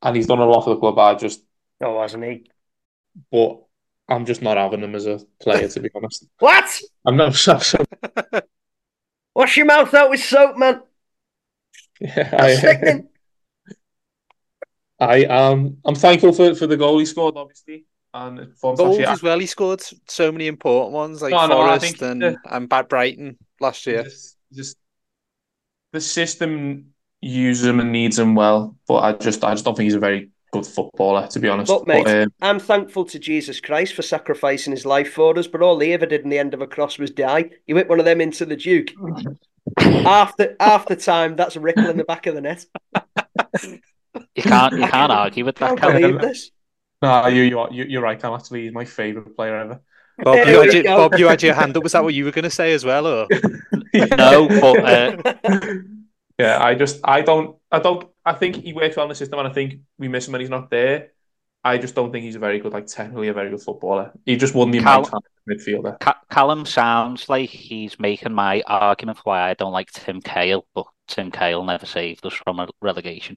and he's done a lot for the club. I just no, hasn't he? but I'm just not having him as a player, to be honest. What? I'm not. So, so... Wash your mouth out with soap, man. Yeah, I, sickening. I um, I'm thankful for for the goal he scored, obviously, and goals actually... as well. He scored so many important ones, like no, no, Forest and the... and Bad Brighton last year. Just, just the system uses him and needs him well, but I just I just don't think he's a very good footballer, to be honest. But, mate, but, um, I'm thankful to Jesus Christ for sacrificing his life for us, but all he ever did in the end of a cross was die. He whipped one of them into the Duke. After after time, that's Rickle in the back of the net. You can't you can't argue with that. I can't believe this. No, you you are, you you're right. Cam, actually, he's my favourite player ever. Bob, you had your, Bob, you had your hand up. Was that what you were going to say as well, or yeah. no? But uh... yeah, I just I don't I don't. I think he works well in the system, and I think we miss him when he's not there. I just don't think he's a very good, like technically a very good footballer. He just wouldn't even Cal- midfielder. Ca- Callum sounds like he's making my argument for why I don't like Tim Cahill, but Tim Cahill never saved us from a relegation.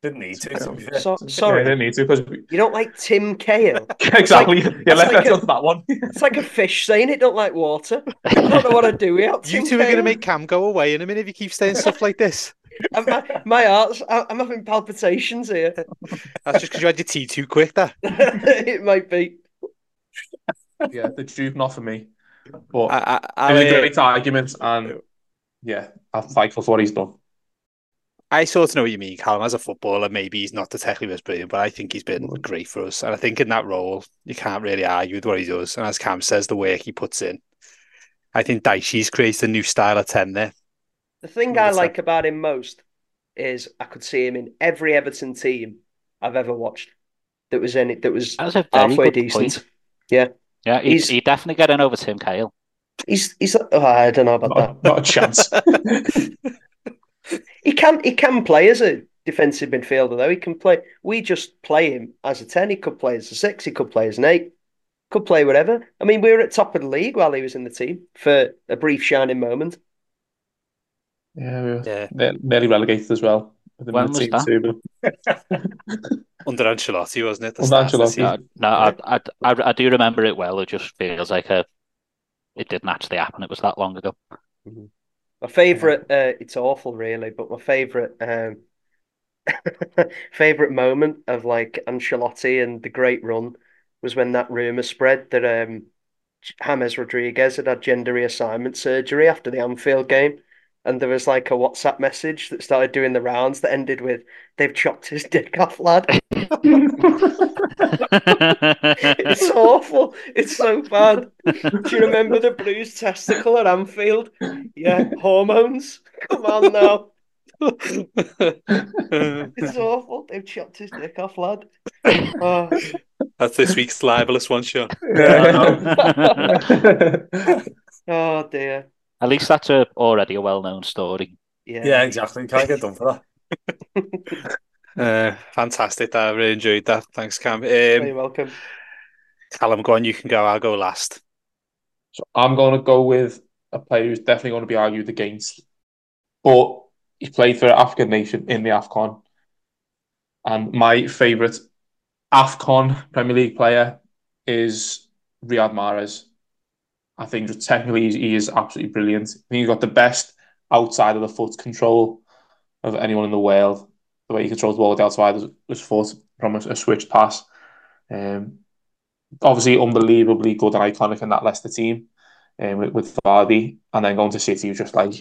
Didn't need to. So, yeah. so, sorry, yeah, didn't need to because we... you don't like Tim Cahill. Exactly. Like, yeah, let's like go to that one. It's like a fish saying it don't like water. I don't know what I do without. You Tim two Cahill. Are going to make Cam go away in a minute if you keep saying stuff like this. My, my heart's, I'm having palpitations here. That's just because you had your tea too quick there. It might be. Yeah, the tube not for me. But I, I, I, it's a great uh, argument, and yeah, I'm thankful for what he's done. I sort of know what you mean, Callum. As a footballer, maybe he's not the technically most brilliant, but I think he's been great for us. And I think in that role, you can't really argue with what he does. And as Cam says, the work he puts in. I think Dicey's created a new style of ten there. The thing I like about him most is I could see him in every Everton team I've ever watched that was in it that was, that was halfway decent. Point. Yeah, yeah, he, he's he definitely got in over Tim Cahill. He's he's oh, I don't know about not, that. Not a chance. he can he can play as a defensive midfielder though. He can play. We just play him as a ten. He could play as a six. He could play as an eight. Could play whatever. I mean, we were at top of the league while he was in the team for a brief shining moment. Yeah, we were yeah. nearly relegated as well. When was that? Too, but... Under Ancelotti, wasn't it? Under Ancelotti. No, I, I, I do remember it well. It just feels like a, it didn't actually happen. It was that long ago. Mm-hmm. My favourite, yeah. uh, it's awful really, but my favourite um, favourite moment of like Ancelotti and the great run was when that rumour spread that um, James Rodriguez had had gender reassignment surgery after the Anfield game. And there was like a WhatsApp message that started doing the rounds that ended with, they've chopped his dick off, lad. It's awful. It's so bad. Do you remember the bruised testicle at Anfield? Yeah, hormones. Come on now. It's awful. They've chopped his dick off, lad. Oh. That's this week's libelous one, Sean. Oh, dear. At least that's a, already a well-known story. Yeah, yeah, exactly. Can't get done for that. uh, fantastic. I really enjoyed that. Thanks, Cam. Um, You're welcome. Callum, go on. You can go. I'll go last. So I'm going to go with a player who's definitely going to be argued against. But he played for an African nation in the AFCON. And my favourite AFCON Premier League player is Riyad Mahrez. I think just technically he is absolutely brilliant. I think he's got the best outside of the foot control of anyone in the world. The way he controls the ball with the outside of his foot from a switch pass. Um, obviously, unbelievably good and iconic in that Leicester team um, with, with Vardy. And then going to City, he was just like,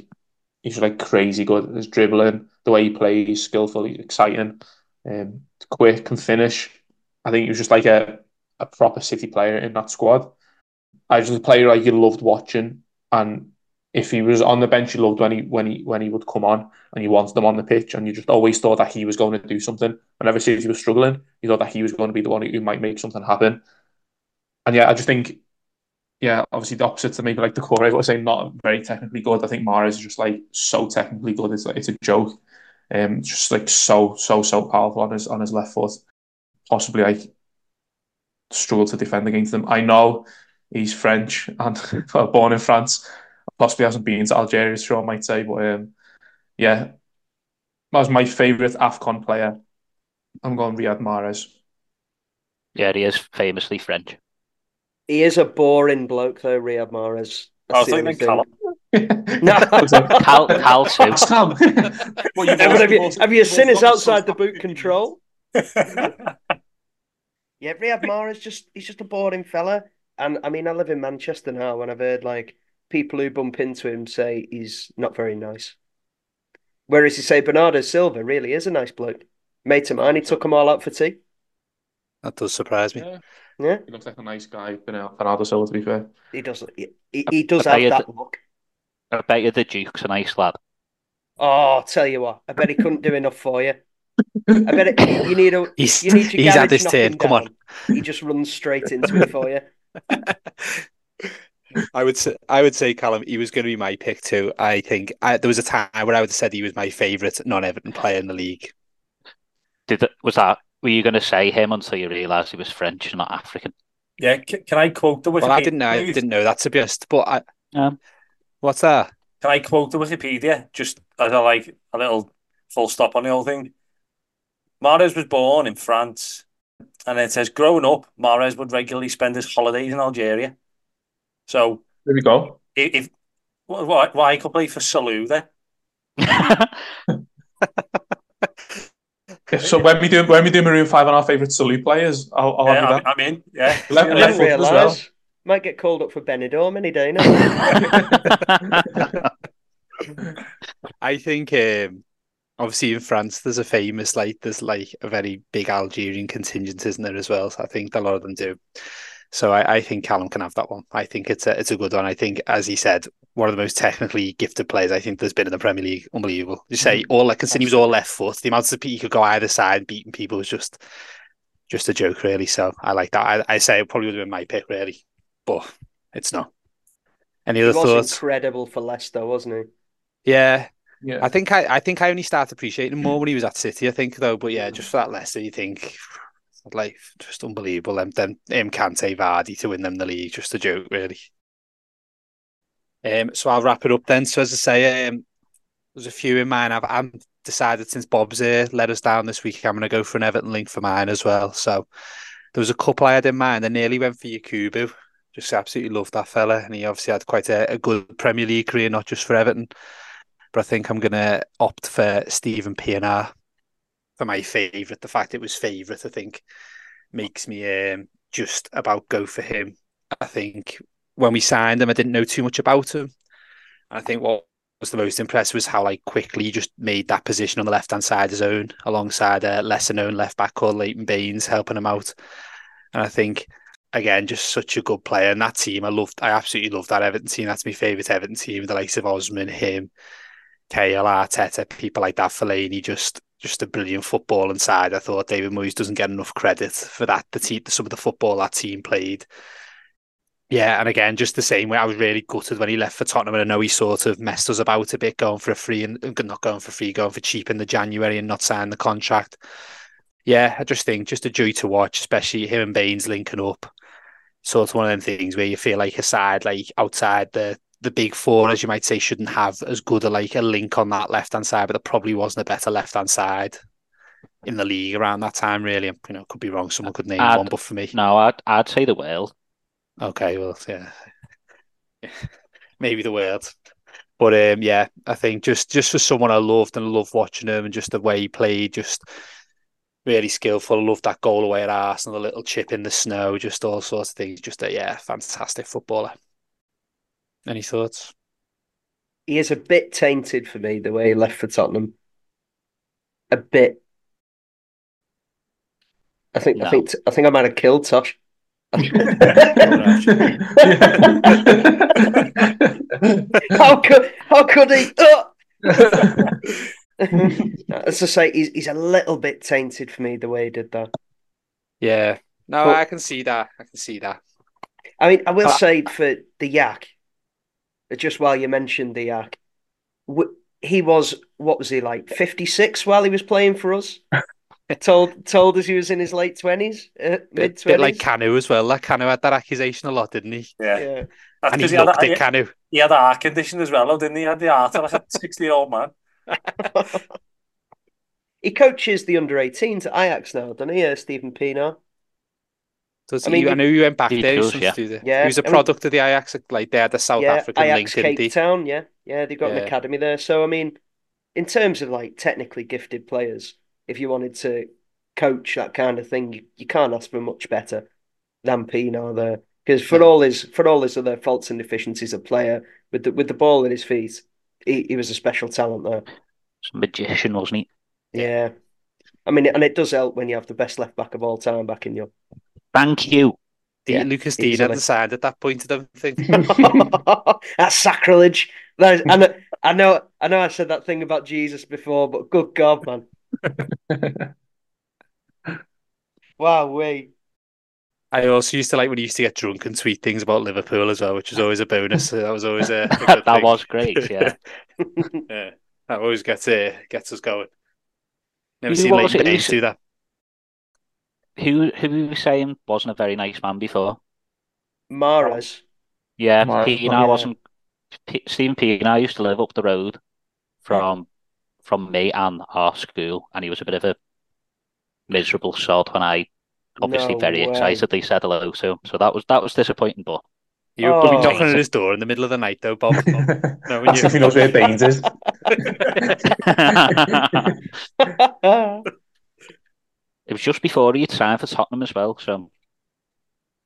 he's just like crazy good. His dribbling, the way he plays, he's skillful, he's exciting, um, quick, can finish. I think he was just like a, a proper City player in that squad. I was just a player like you loved watching, and if he was on the bench, you loved when he when he when he would come on, and you wanted him on the pitch, and you just always thought that he was going to do something. Whenever City was struggling, you thought that he was going to be the one who might make something happen. And yeah, I just think, yeah, obviously the opposite to maybe like the Corey, I was saying, not very technically good. I think Mahrez is just like so technically good. It's like, it's a joke. Um, just like so so so powerful on his on his left foot. Possibly like struggled to defend against them. I know. He's French and well, born in France. Possibly hasn't been to Algeria, sure I might say, but um, yeah, that was my favourite AFCON player. I'm going Riyad Mahrez. Yeah, he is famously French. He is a boring bloke, though, Riyad Mahrez. I was thinking Callum. No, Cal, Cal too. Sam. Well, have, have you, have you seen us outside the boot control? Yeah, Riyad Mahrez, just, he's just a boring fella. And, I mean, I live in Manchester now, and I've heard, like, people who bump into him say he's not very nice. Whereas you say Bernardo Silva really is a nice bloke. Mate of mine, he took them all out for tea. That does surprise me. Yeah. Yeah. He looks like a nice guy, Bernardo Silva, to be fair. He does, he, he does have that the, look. I bet you the Duke's a nice lad. Oh, I'll tell you what, I bet he couldn't do enough for you. I bet it, you need a. He's, you need your he's had his turn, come down. On. He just runs straight into it for you. I would say, I would say, Callum, he was going to be my pick too. I think I, there was a time where I would have said he was my favourite non-Everton player in the league. Did that, was that? Were you going to say him until you realised he was French and not African? Yeah, can, can I quote the Wikipedia? Well, I didn't know. I didn't know that, to be honest. But I, yeah. What's that? Can I quote the Wikipedia just as a like a little full stop on the whole thing? Mahrez was born in France, and it says, growing up, Mahrez would regularly spend his holidays in Algeria. So there we go. If, if why, why he could play for Salou then? So when we do when we do Maroon Five on our favourite Salou players, I'll, I'll yeah, have you I'm in. Yeah, left, left foot as well. Might get called up for Benidorm any day now. I think um, obviously in France there's a famous like there's like a very big Algerian contingent, isn't there, as well? So I think a lot of them do. So I, I think Callum can have that one. I think it's a, it's a good one. I think, as he said, one of the most technically gifted players I think there's been in the Premier League. Unbelievable. You say, all like, considering he was all left foot, the amount of people he could go either side beating people was just just a joke, really. So I like that. I, I say it probably would have been my pick, really. But it's not. Any other thoughts? He was incredible for Leicester, wasn't he? Yeah. Yeah. I think I, I think I only started appreciating him more when he was at City, I think, though. But yeah, just for that Leicester, you think... Like, just unbelievable. Them, them, him, Kante, Vardy to win them the league. Just a joke, really. Um, so I'll wrap it up then. So as I say, um, there's a few in mine. I've, I've decided since Bob's here let us down this week, I'm going to go for an Everton link for mine as well. So there was a couple I had in mind. I nearly went for Yakubu. Just absolutely loved that fella, and he obviously had quite a, a good Premier League career, not just for Everton. But I think I'm going to opt for Stephen Pienaar. For my favourite, the fact it was favourite, I think, makes me um, just about go for him. I think when we signed him, I didn't know too much about him. And I think what was the most impressive was how like quickly he just made that position on the left-hand side his own, alongside a lesser-known left-back called Leighton Baines, helping him out. And I think, again, just such a good player. And that team, I loved. I absolutely loved that Everton team. That's my favourite Everton team, the likes of Osman, him, K L, Arteta, people like that, Fellaini, just... Just a brilliant football inside. I thought David Moyes doesn't get enough credit for that. The team, some of the football that team played. Yeah, and again, just the same way. I was really gutted when he left for Tottenham, and I know he sort of messed us about a bit, going for a free and not going for free, going for cheap in the January and not signing the contract. Yeah, I just think just a joy to watch, especially him and Baines linking up. Sort of one of them things where you feel like a side like outside the. The big four, as you might say, shouldn't have as good a like a link on that left hand side, but there probably wasn't a better left hand side in the league around that time. Really, you know, could be wrong. Someone could name I'd, one, but for me, no, I'd I'd say the world. Okay, well, yeah, maybe the world, but um, yeah, I think just just for someone I loved and loved watching him and just the way he played, just really skillful. I loved that goal away at Arsenal, the little chip in the snow, just all sorts of things. Just a yeah, fantastic footballer. Any thoughts? He is a bit tainted for me, the way he left for Tottenham. A bit. I think. No. I think. I think I might have killed Tosh. how could? How could he? Oh! As I say, he's he's a little bit tainted for me the way he did that. Yeah. No, but, I can see that. I can see that. I mean, I will but, say for the Yak. Just while you mentioned the Yak, he was, what was he like, fifty-six while he was playing for us? told told us he was in his late twenties, uh, mid-twenties. Bit like Kanu as well. Like Kanu had that accusation a lot, didn't he? Yeah. yeah. And he, he looked at Kanu. He had a heart condition as well, didn't he? He had the heart like a sixty-year-old man. He coaches the under eighteens at Ajax now, doesn't he, uh, Stephen Pienaar? Does I mean, he, I know you went back there. Does, yeah. The, yeah. He was a product I mean, of the Ajax, like they had a South yeah, African Ajax link, Cape didn't Town, yeah, yeah, they've got yeah. an academy there. So I mean, in terms of like technically gifted players, if you wanted to coach that kind of thing, you, you can't ask for much better than Pienaar there, because for yeah. all his for all his other faults and deficiencies, a player with the with the ball at his feet, he, he was a special talent there. It's a magician, wasn't he? Yeah, I mean, and it does help when you have the best left back of all time back in your. Thank you. Yeah, Lucas Dean hadn't signed at that point, I don't think. That's sacrilege. That is, I, know, I know I know. I said that thing about Jesus before, but good God, man. Wow, wait. I also used to like when you used to get drunk and tweet things about Liverpool as well, which was always a bonus. That was always a, a good That thing. Was great, yeah. yeah. That always gets, uh, gets us going. Never you seen Leighton Baines do that. Who who we were saying wasn't a very nice man before? Mahrez. Yeah, Pienaar wasn't. P- Stephen Pienaar used to live up the road from from me and our school, and he was a bit of a miserable sod when I, obviously no very way. excitedly said hello to him. So that was that was disappointing, but you were oh. knocking at his door in the middle of the night, though, Bob. No, that's if he knows where Baines is. It was just before he had signed for Tottenham as well, so...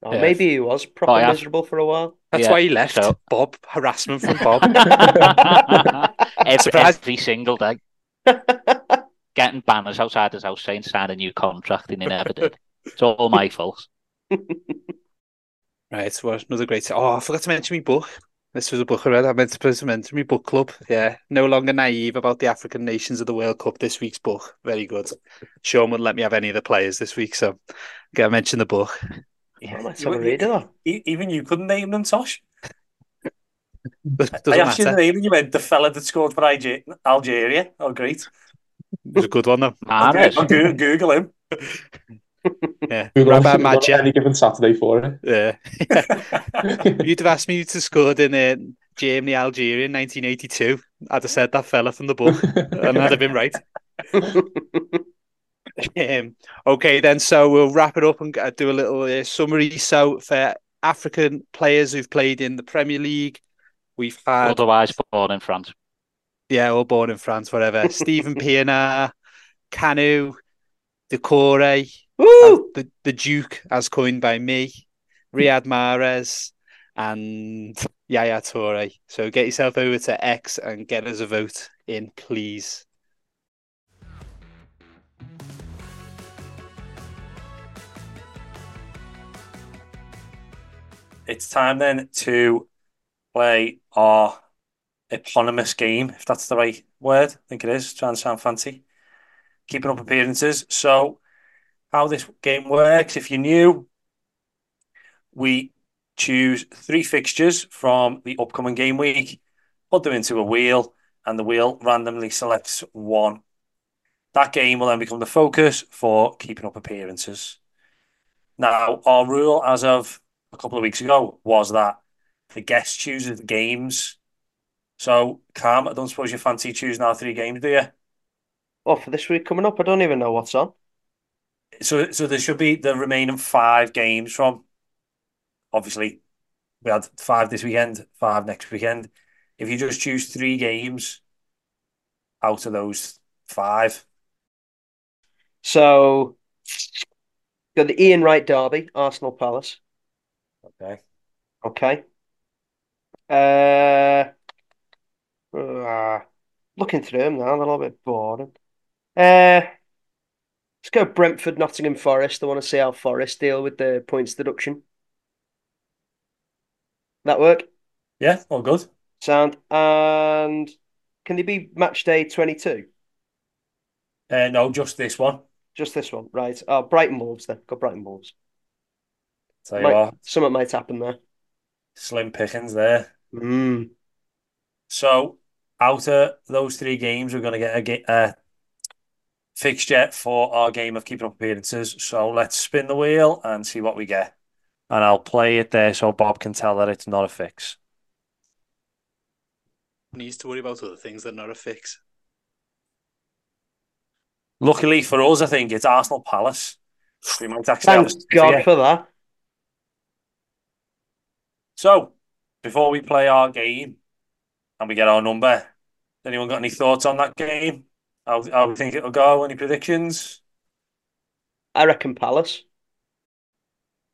Oh, yeah. Maybe he was proper oh, yeah. miserable for a while. That's yeah, why he left, so. Bob. Harassment from Bob. every, every single day. Getting banners outside his house saying sign a new contract, and he never did. It's all my fault. Right, so another great... Oh, I forgot to mention my book. This was a book I read. I meant to mention my book club. Yeah, No Longer Naive About the African Nations of the World Cup. This week's book, very good. Sean wouldn't let me have any of the players this week, so I got to mention the book. Yeah, let's have a read of that. Even you couldn't name them, Tosh. I asked you the name, and you went the fella that scored for Algeria. Oh, great! It was a good one though. I'll, I'll Google, Google him. Yeah, Rabbi Magia. Any given Saturday for it. Yeah, you'd have asked me to score in uh, Germany, Algeria in nineteen eighty-two. I'd have said that fella from the book, and I'd have been right. um, okay, then so we'll wrap it up and do a little uh, summary. So for African players who've played in the Premier League, we've had otherwise born in France. Yeah, or born in France, whatever. Stephen Pienaar, Kanu, De Corey. The, the Duke, as coined by me, Riyad Mahrez, and Yaya Toure. So get yourself over to X and get us a vote in, please. It's time then to play our eponymous game, if that's the right word. I think it is. Trying to sound fancy. Keeping up appearances. So, how this game works, if you're new, we choose three fixtures from the upcoming game week, put them into a wheel, and the wheel randomly selects one. That game will then become the focus for keeping up appearances. Now, our rule as of a couple of weeks ago was that the guest chooses the games. So, Cam, I don't suppose you fancy choosing our three games, do you? Well, for this week coming up, I don't even know what's on. So, so there should be the remaining five games from, obviously, we had five this weekend, five next weekend. If you just choose three games out of those five. So, got the Ian Wright derby, Arsenal Palace. Okay. Okay. Uh, uh, looking through them now, they're a little bit boring. Uh... Let's go Brentford, Nottingham Forest. I want to see how Forest deal with the points deduction. That work? Yeah, all good. Sound. And can they be match day twenty-two? Uh, no, just this one. Just this one, right. Oh, Brighton Wolves then. Got Brighton Wolves. Tell you might, what. Something might happen there. Slim pickings there. Mm. So, out of those three games, we're going to get a game... Uh, fixture for our game of keeping up appearances. So let's spin the wheel and see what we get. And I'll play it there so Bob can tell that it's not a fix. Needs to worry about other things that are not a fix. Luckily for us, I think it's Arsenal Palace. We might actually Thank God for that. So, before we play our game and we get our number, anyone got any thoughts on that game? How do you think it'll go? Any predictions? I reckon Palace.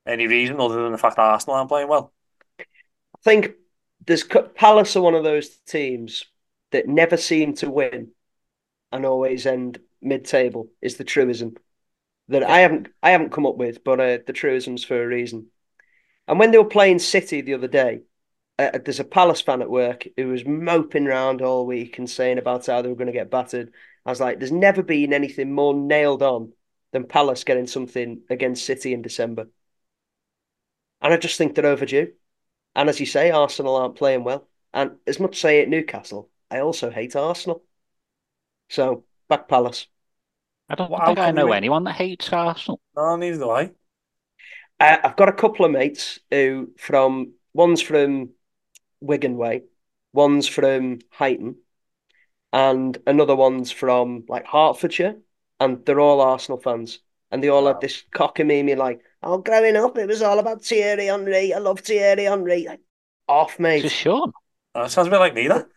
Any reason other than the fact that Arsenal aren't playing well? I think there's Palace are one of those teams that never seem to win and always end mid-table, is the truism that I haven't I haven't come up with, but uh, the truism's for a reason. And when they were playing City the other day, uh, there's a Palace fan at work who was moping around all week and saying about how they were going to get battered. I was like, there's never been anything more nailed on than Palace getting something against City in December. And I just think they're overdue. And as you say, Arsenal aren't playing well. And as much as I hate Newcastle, I also hate Arsenal. So, back Palace. I don't I think I know we... anyone that hates Arsenal. No, neither do I. Uh, I've got a couple of mates who, from one's from Wigan way, one's from Highton, and another one's from like Hertfordshire, and they're all Arsenal fans, and they all wow. have this cockamamie like, "Oh, growing up, it was all about Thierry Henry. I love Thierry Henry." Like, off, mate. It's Sean. That sounds a bit like me, that.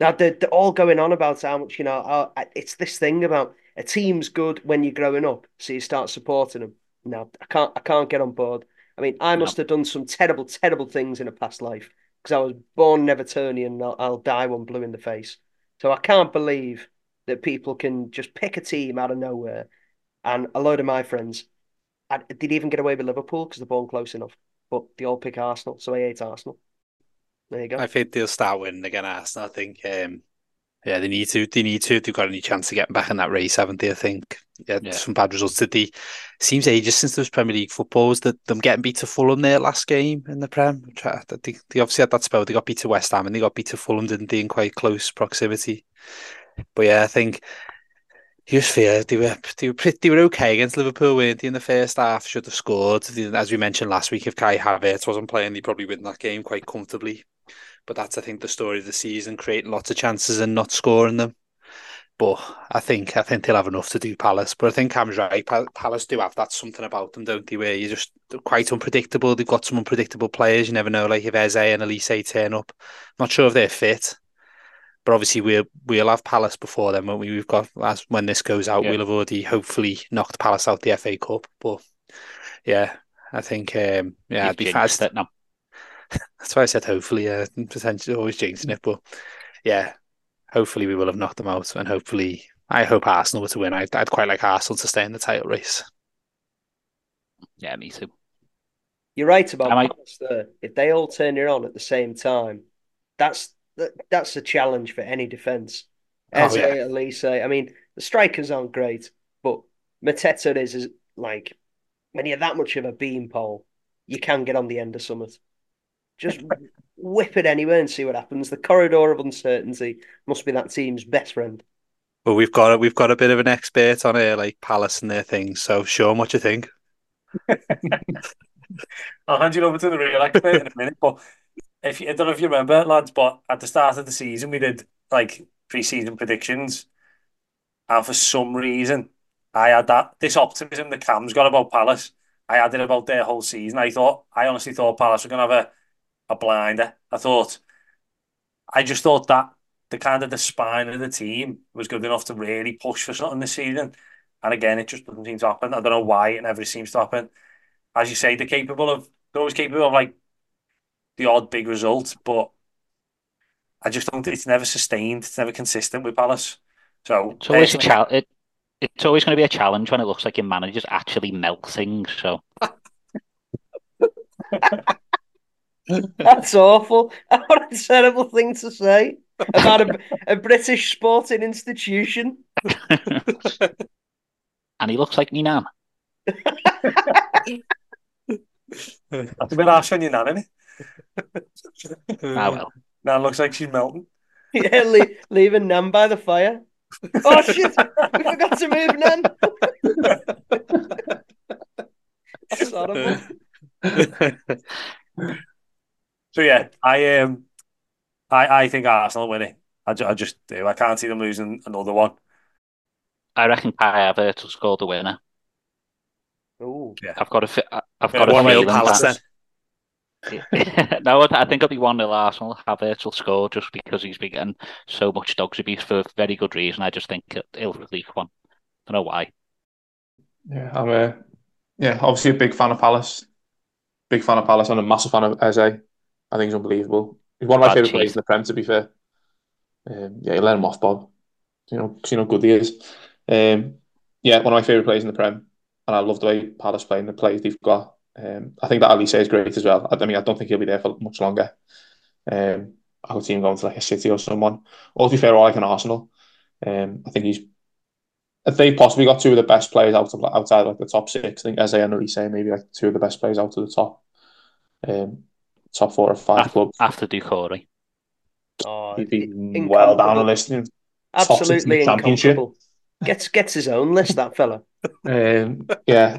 Now they're, they're all going on about how much, you know, oh, it's this thing about a team's good when you're growing up, so you start supporting them. No, I can't. I can't get on board. I mean, I must no. have done some terrible, terrible things in a past life because I was born an Evertonian and I'll, I'll die one blue in the face. So I can't believe that people can just pick a team out of nowhere. And a load of my friends, I did even get away with Liverpool because they're born close enough. But they all pick Arsenal, so I hate Arsenal. There you go. I think they'll start winning again, Arsenal. I think, um, yeah, they need to. They need to. They've got any chance of getting back in that race, haven't they? I think. Yeah, yeah. Some bad results today. Seems ages since there was Premier League football. Was that them getting beat to Fulham their last game in the Prem? I think they obviously had that spell. They got beat to West Ham and they got beat to Fulham, didn't they? In quite close proximity. But yeah, I think you just feel they were they were pretty, they were okay against Liverpool, weren't they? In the first half, should have scored. As we mentioned last week, if Kai Havertz wasn't playing, they probably win that game quite comfortably. But that's, I think, the story of the season: creating lots of chances and not scoring them. But I think I think they'll have enough to do Palace. But I think Cam's right. Palace do have that something about them, don't they? Where you're just quite unpredictable. They've got some unpredictable players. You never know, like if Eze and Elise turn up. I'm not sure if they're fit. But obviously we'll we'll have Palace before then, won't we? We've got as when this goes out, yeah. we'll have already hopefully knocked Palace out the F A Cup. But yeah, I think um, yeah, I'd be fast. Now. That's why I said hopefully. Uh, potentially always jinxing it, but yeah. Hopefully we will have knocked them out, and hopefully I hope Arsenal were to win. I'd, I'd quite like Arsenal to stay in the title race. Yeah, me too. You're right about I... Palace there. If they all turn it on at the same time, that's that's a challenge for any defence. Eze, oh, yeah. Elise, I mean, the strikers aren't great, but Mateta is, is like when you're that much of a beanpole, you can get on the end of something. Just whip it anywhere and see what happens. The corridor of uncertainty must be that team's best friend. Well, we've got we've got a bit of an expert on here, like Palace and their things. So, Sean, what do you think? I'll hand you over to the real expert in a minute. But if you, I don't know if you remember, lads, but at the start of the season, we did like pre-season predictions, and for some reason, I had that this optimism that Cam's got about Palace. I had it about their whole season. I thought, I honestly thought Palace were going to have a A blinder. I thought, I just thought that the kind of the spine of the team was good enough to really push for something this season. And again, it just doesn't seem to happen. I don't know why it never seems to happen. As you say, they're capable of, they're always capable of like the odd big result, but I just don't, it's never sustained. It's never consistent with Palace. So it's always, a chal- it, it's always going to be a challenge when it looks like your manager's actually melting. So. That's awful. What a terrible thing to say about a, a British sporting institution. And he looks like me nan. That's a bit harsh on your nan, isn't it? Ah, well. Nan looks like she's melting. Yeah, leave, leaving nan by the fire. Oh, shit! We forgot to move nan! That's horrible. So yeah, I um, I I think Arsenal win it. I, ju- I just do. I can't see them losing another one. I reckon Kai Havertz will score the winner. Oh, yeah. I've got a fi- I've got yeah, a feeling that. No, I think it'll be one nil Arsenal. Havertz will score just because he's been getting so much dog's abuse for very good reason. I just think it'll release one. I don't know why. Yeah, I'm uh, yeah, obviously a big fan of Palace. Big fan of Palace and a massive fan of Eze. I think he's unbelievable. He's one of my favourite players in the Prem, to be fair. Um, yeah, you let him off, Bob. You know, you know how good he is. Um, yeah, one of my favourite players in the Prem. And I love the way Palace play and the players they've got. Um, I think that Alisson is great as well. I, I mean, I don't think he'll be there for much longer. Um, I could see him going to like a City or someone. Or to be fair, or like an Arsenal. Um, I think he's... If they've possibly got two of the best players out of, outside like the top six, I think Eze and Alisson maybe like two of the best players out of the top um, top four or five after, clubs. After Du Corey. Oh, he'd be well down the list. Absolutely incomparable. Gets, gets his own list, that fella. um, yeah.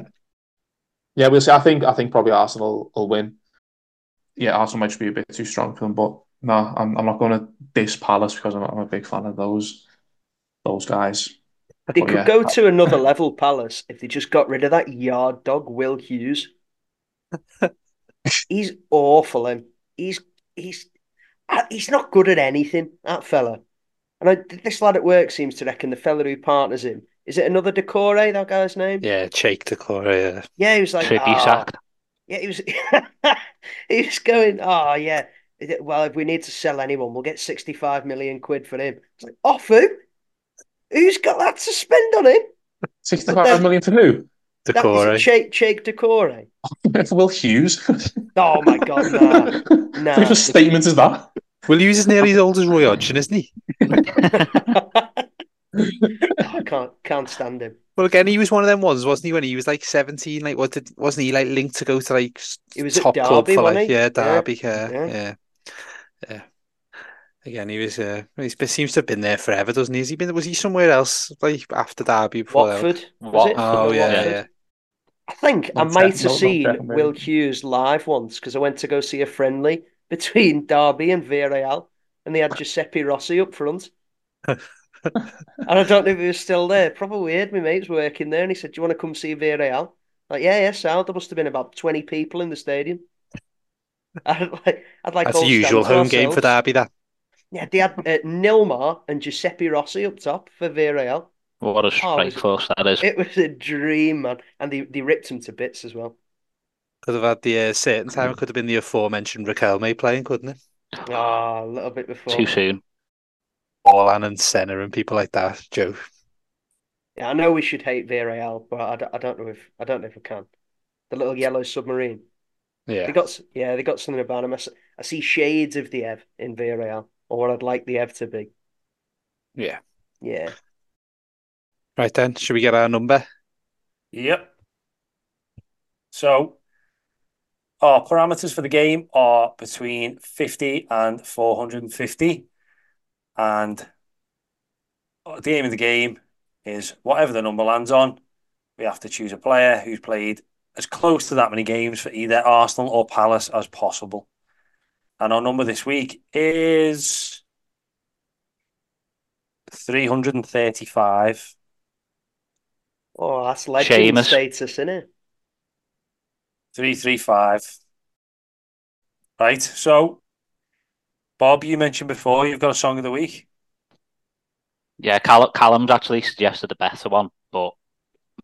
Yeah, we'll see. I think I think probably Arsenal will win. Yeah, Arsenal might just be a bit too strong for them, but no, nah, I'm I'm not going to diss Palace because I'm, I'm a big fan of those those guys. They but could yeah. go to another level, Palace, if they just got rid of that yard dog, Will Hughes. He's awful, him. He's he's he's not good at anything, that fella. And I, this lad at work seems to reckon the fella who partners him. Is it another Decore, that guy's name? Yeah, Cheikh Decore, yeah. Yeah, he was like, oh. Yeah, he was he was going, oh, yeah, well, if we need to sell anyone, we'll get sixty-five million quid for him. It's like, off who? Who's got that to spend on him? sixty-five million for who? Decore. Cheikh Cheikh Decore. For Will Hughes. Oh, my God, no. Nah. What nah. statement is that? Will Hughes is nearly as old as Roy Hodgson, isn't he? I can't can't stand him. Well, again, he was one of them ones, wasn't he? When he was like seventeen, like what did wasn't he like linked to go to like it was top Derby, club for like yeah, Derby, yeah, yeah, yeah. yeah. Again, he was. Uh, he seems to have been there forever, doesn't he? Has he been? Was he somewhere else like after Derby? Before Watford? Was it? Oh yeah, Watford. yeah. I think I might have seen Will Hughes live once because I went to go see a friendly between Derby and Villarreal, and they had Giuseppe Rossi up front. And I don't know if he was still there. Probably heard my mate's working there, and he said, "Do you want to come see Villarreal?" Like, yeah, yeah, Sal. There must have been about twenty people in the stadium. I'd like, I'd like. That's the usual home ourselves. game for Derby. That. Yeah, they had uh, Nilmar and Giuseppe Rossi up top for Villarreal. What a strike oh, force that is! It was a dream, man, and they they ripped him to bits as well. Could have had the uh, certain time. It could have been the aforementioned Raquelme playing, couldn't it? Ah, oh, a little bit before. Too soon. Orlan and Senna and people like that, Joe. Yeah, I know we should hate Villarreal, but I don't, I don't know if I don't know if we can. The little yellow submarine. Yeah, they got yeah they got something about them. I, I see shades of the Ev in Villarreal, or what I'd like the Ev to be. Yeah, yeah. Right then, should we get our number? Yep. So our parameters for the game are between fifty and four hundred and fifty. And the aim of the game is whatever the number lands on, we have to choose a player who's played as close to that many games for either Arsenal or Palace as possible. And our number this week is three hundred thirty-five. Oh, that's legend Seamus. Status, isn't it? three thirty-five. Right, so... Bob, you mentioned before you've got a song of the week. Yeah, Callum, Callum's actually suggested a better one, but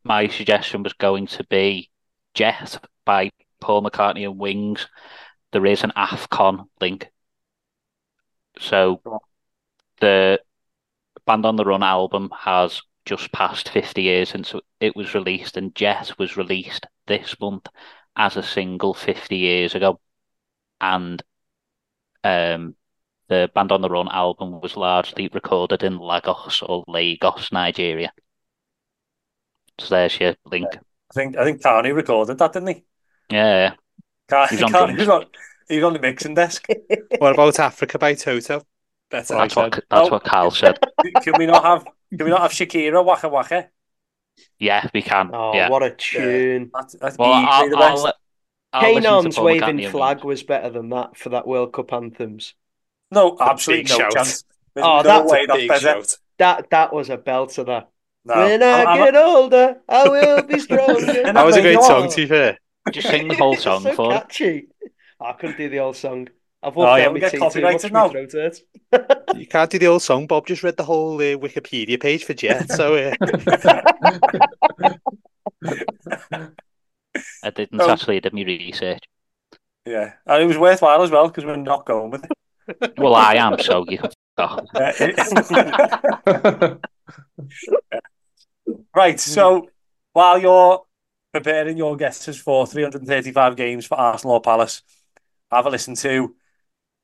my suggestion was going to be Jet by Paul McCartney and Wings. There is an AFCON link. So the Band on the Run album has just passed fifty years since it was released, and Jet was released this month as a single fifty years ago. And um the Band on the Run album was largely recorded in Lagos or Lagos, Nigeria. So there's your link. I think I think Carney recorded that, didn't he? Yeah. Car- he's, on Car- he's, on, he's on the mixing desk. What about Africa by Toto? That's, well, that's what that's oh. what Carl said. Can we not have can we not have Shakira Waka Waka? Yeah, we can. Oh, yeah. What a tune! Yeah. That's, that's well, I'll, the best. I'll, Kanon's waving flag was better than that for that World Cup anthems. No, absolutely no chance. There's oh, no that's way a big that shout. That, that was a belter, that. No. When I I'm, get I'm... older, I will be stronger. That was a great song, to be fair. Just sing the whole song so for catchy. I couldn't do the old song. I've walked oh, yeah, we get copyrighted now. You can't do the old song. Bob just read the whole uh, Wikipedia page for Jet. So uh... I didn't oh. actually did my research. Yeah, and it was worthwhile as well because we're not going with it. Well, I am, so you. Oh. Right. So while you're preparing your guesses for three hundred thirty-five games for Arsenal or Palace, have a listen to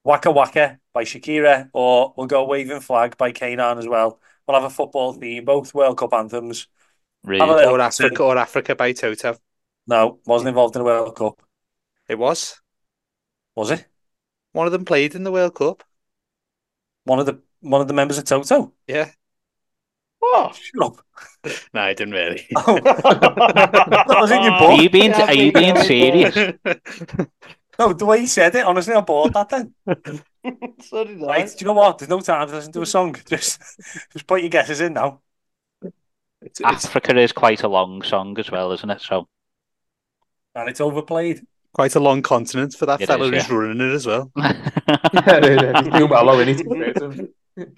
Waka Waka by Shakira, or We'll Go Waving Flag by K nine as well. We'll have a football theme, both World Cup anthems. Really? Or Africa, or Africa by Toto. No, wasn't involved in the World Cup. It was. Was it? One of them played in the World Cup. One of the one of the members of Toto? Yeah. Oh, shut up. No, I didn't really. Oh. That was in your book. Are you being, yeah, are you being serious? No, the way he said it, honestly, I bought that then. So did I. Right, do you know what? There's no time to listen to a song. Just, just put your guesses in now. It's, Africa it's... is quite a long song as well, isn't it? So, and it's overplayed. Quite a long continent for that it fella is, yeah. who's running it as well.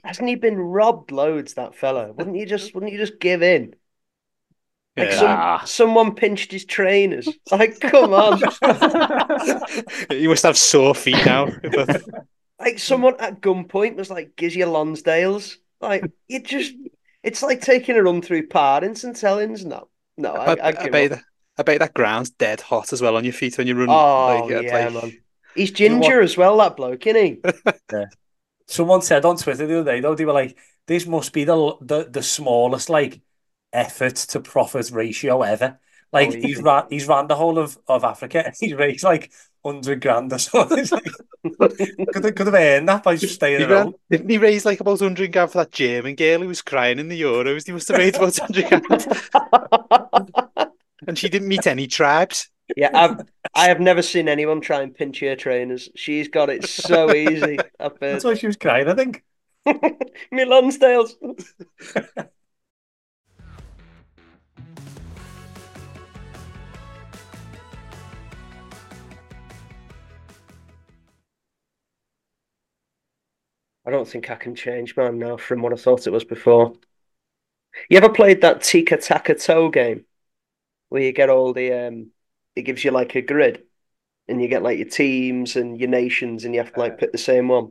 Hasn't he been robbed loads, that fella? Wouldn't you just? Wouldn't you just give in? Like yeah. some, someone pinched his trainers. Like, come on. You must have sore feet now. Like, someone at gunpoint was like, gives you Lonsdale's. Like, you just, it's like taking a run through Parents and Tellings. No, no, I, I, I, I, bet that, I bet that ground's dead hot as well on your feet when you run. Oh, like, yeah, like, man. He's ginger you know as well, that bloke, isn't he? Yeah. Someone said on Twitter the other day, though, they were like, this must be the the, the smallest, like, effort to profit ratio ever. Like, oh, yeah. he's ran, he's ran the whole of, of Africa and he's raised like hundred grand or something. Like, could have, could have earned that by just staying at home. Didn't he raise like about hundred grand for that German girl who was crying in the Euros? He must have raised about hundred grand, and she didn't meet any tribes. Yeah, I've, I have never seen anyone try and pinch her trainers. She's got it so easy. That's why she was crying, I think. Me Lonsdale's. I don't think I can change mine now from what I thought it was before. You ever played that Tika Taka Toe game where you get all the, um, it gives you like a grid and you get like your teams and your nations and you have to like pick the same one?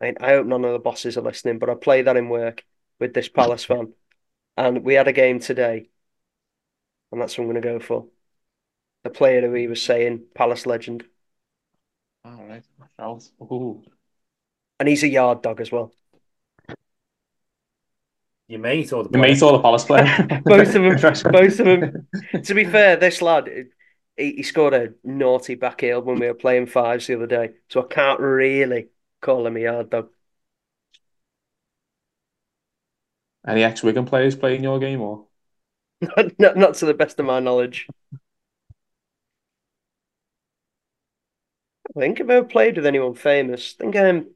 I mean, I hope none of the bosses are listening, but I play that in work with this Palace fan and we had a game today and that's what I'm going to go for. The player who he was saying, Palace legend. All right. Ooh. And he's a yard dog as well. Your mate or the player? Your mate or the Palace player? Both of them. Both of them. To be fair, this lad, he, he scored a naughty back heel when we were playing fives the other day, so I can't really call him a yard dog. Any ex-Wigan players playing your game, or? not, not to the best of my knowledge. I think I've ever played with anyone famous. I think um,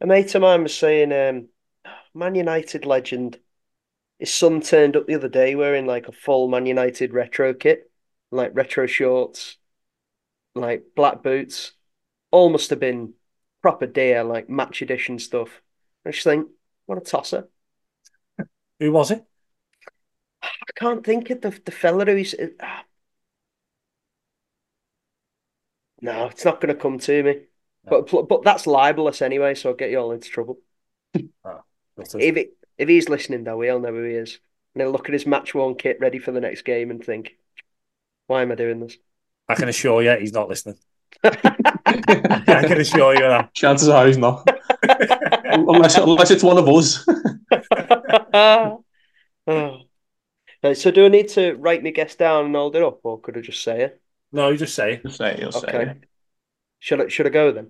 a mate of mine was saying um, Man United legend. His son turned up the other day wearing like a full Man United retro kit, like retro shorts, like black boots. All must have been proper dear, like match edition stuff. I just think, what a tosser. Who was it? I can't think of the, the fella who's... Uh, No, it's not going to come to me. No. But but that's libelous anyway, so I'll get you all into trouble. Oh, if it, if he's listening, though, he'll know who he is. And he'll look at his match-worn kit ready for the next game and think, why am I doing this? I can assure you he's not listening. I can assure you that. Chances are he's not. unless, unless it's one of us. Oh. Right, so do I need to write my guess down and hold it up, or could I just say it? No, you just say it. Just say it, you'll okay. say it. Should I, should I go then?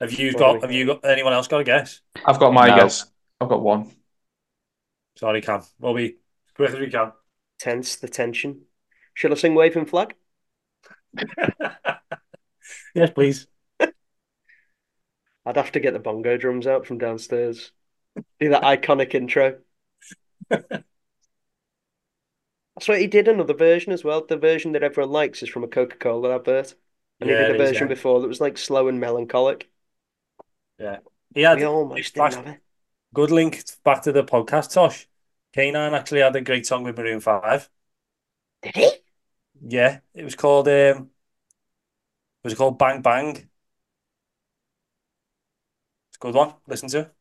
Have you what got have you got anyone else got a guess? I've got my no. guess. I've got one. Sorry, Cam. We'll be quick as we can. Tense the tension. Shall I sing Waving Flag? Yes, please. I'd have to get the bongo drums out from downstairs. Do that iconic intro. That's what he did, another version as well. The version that everyone likes is from a Coca-Cola advert. And yeah, he did a version yeah. before that was like slow and melancholic. Yeah. He had, we almost didn't have it. Good link back to the podcast, Tosh. K nine actually had a great song with Maroon five. Did he? Yeah. It was called, um, was it called Bang Bang? It's a good one. Listen to it.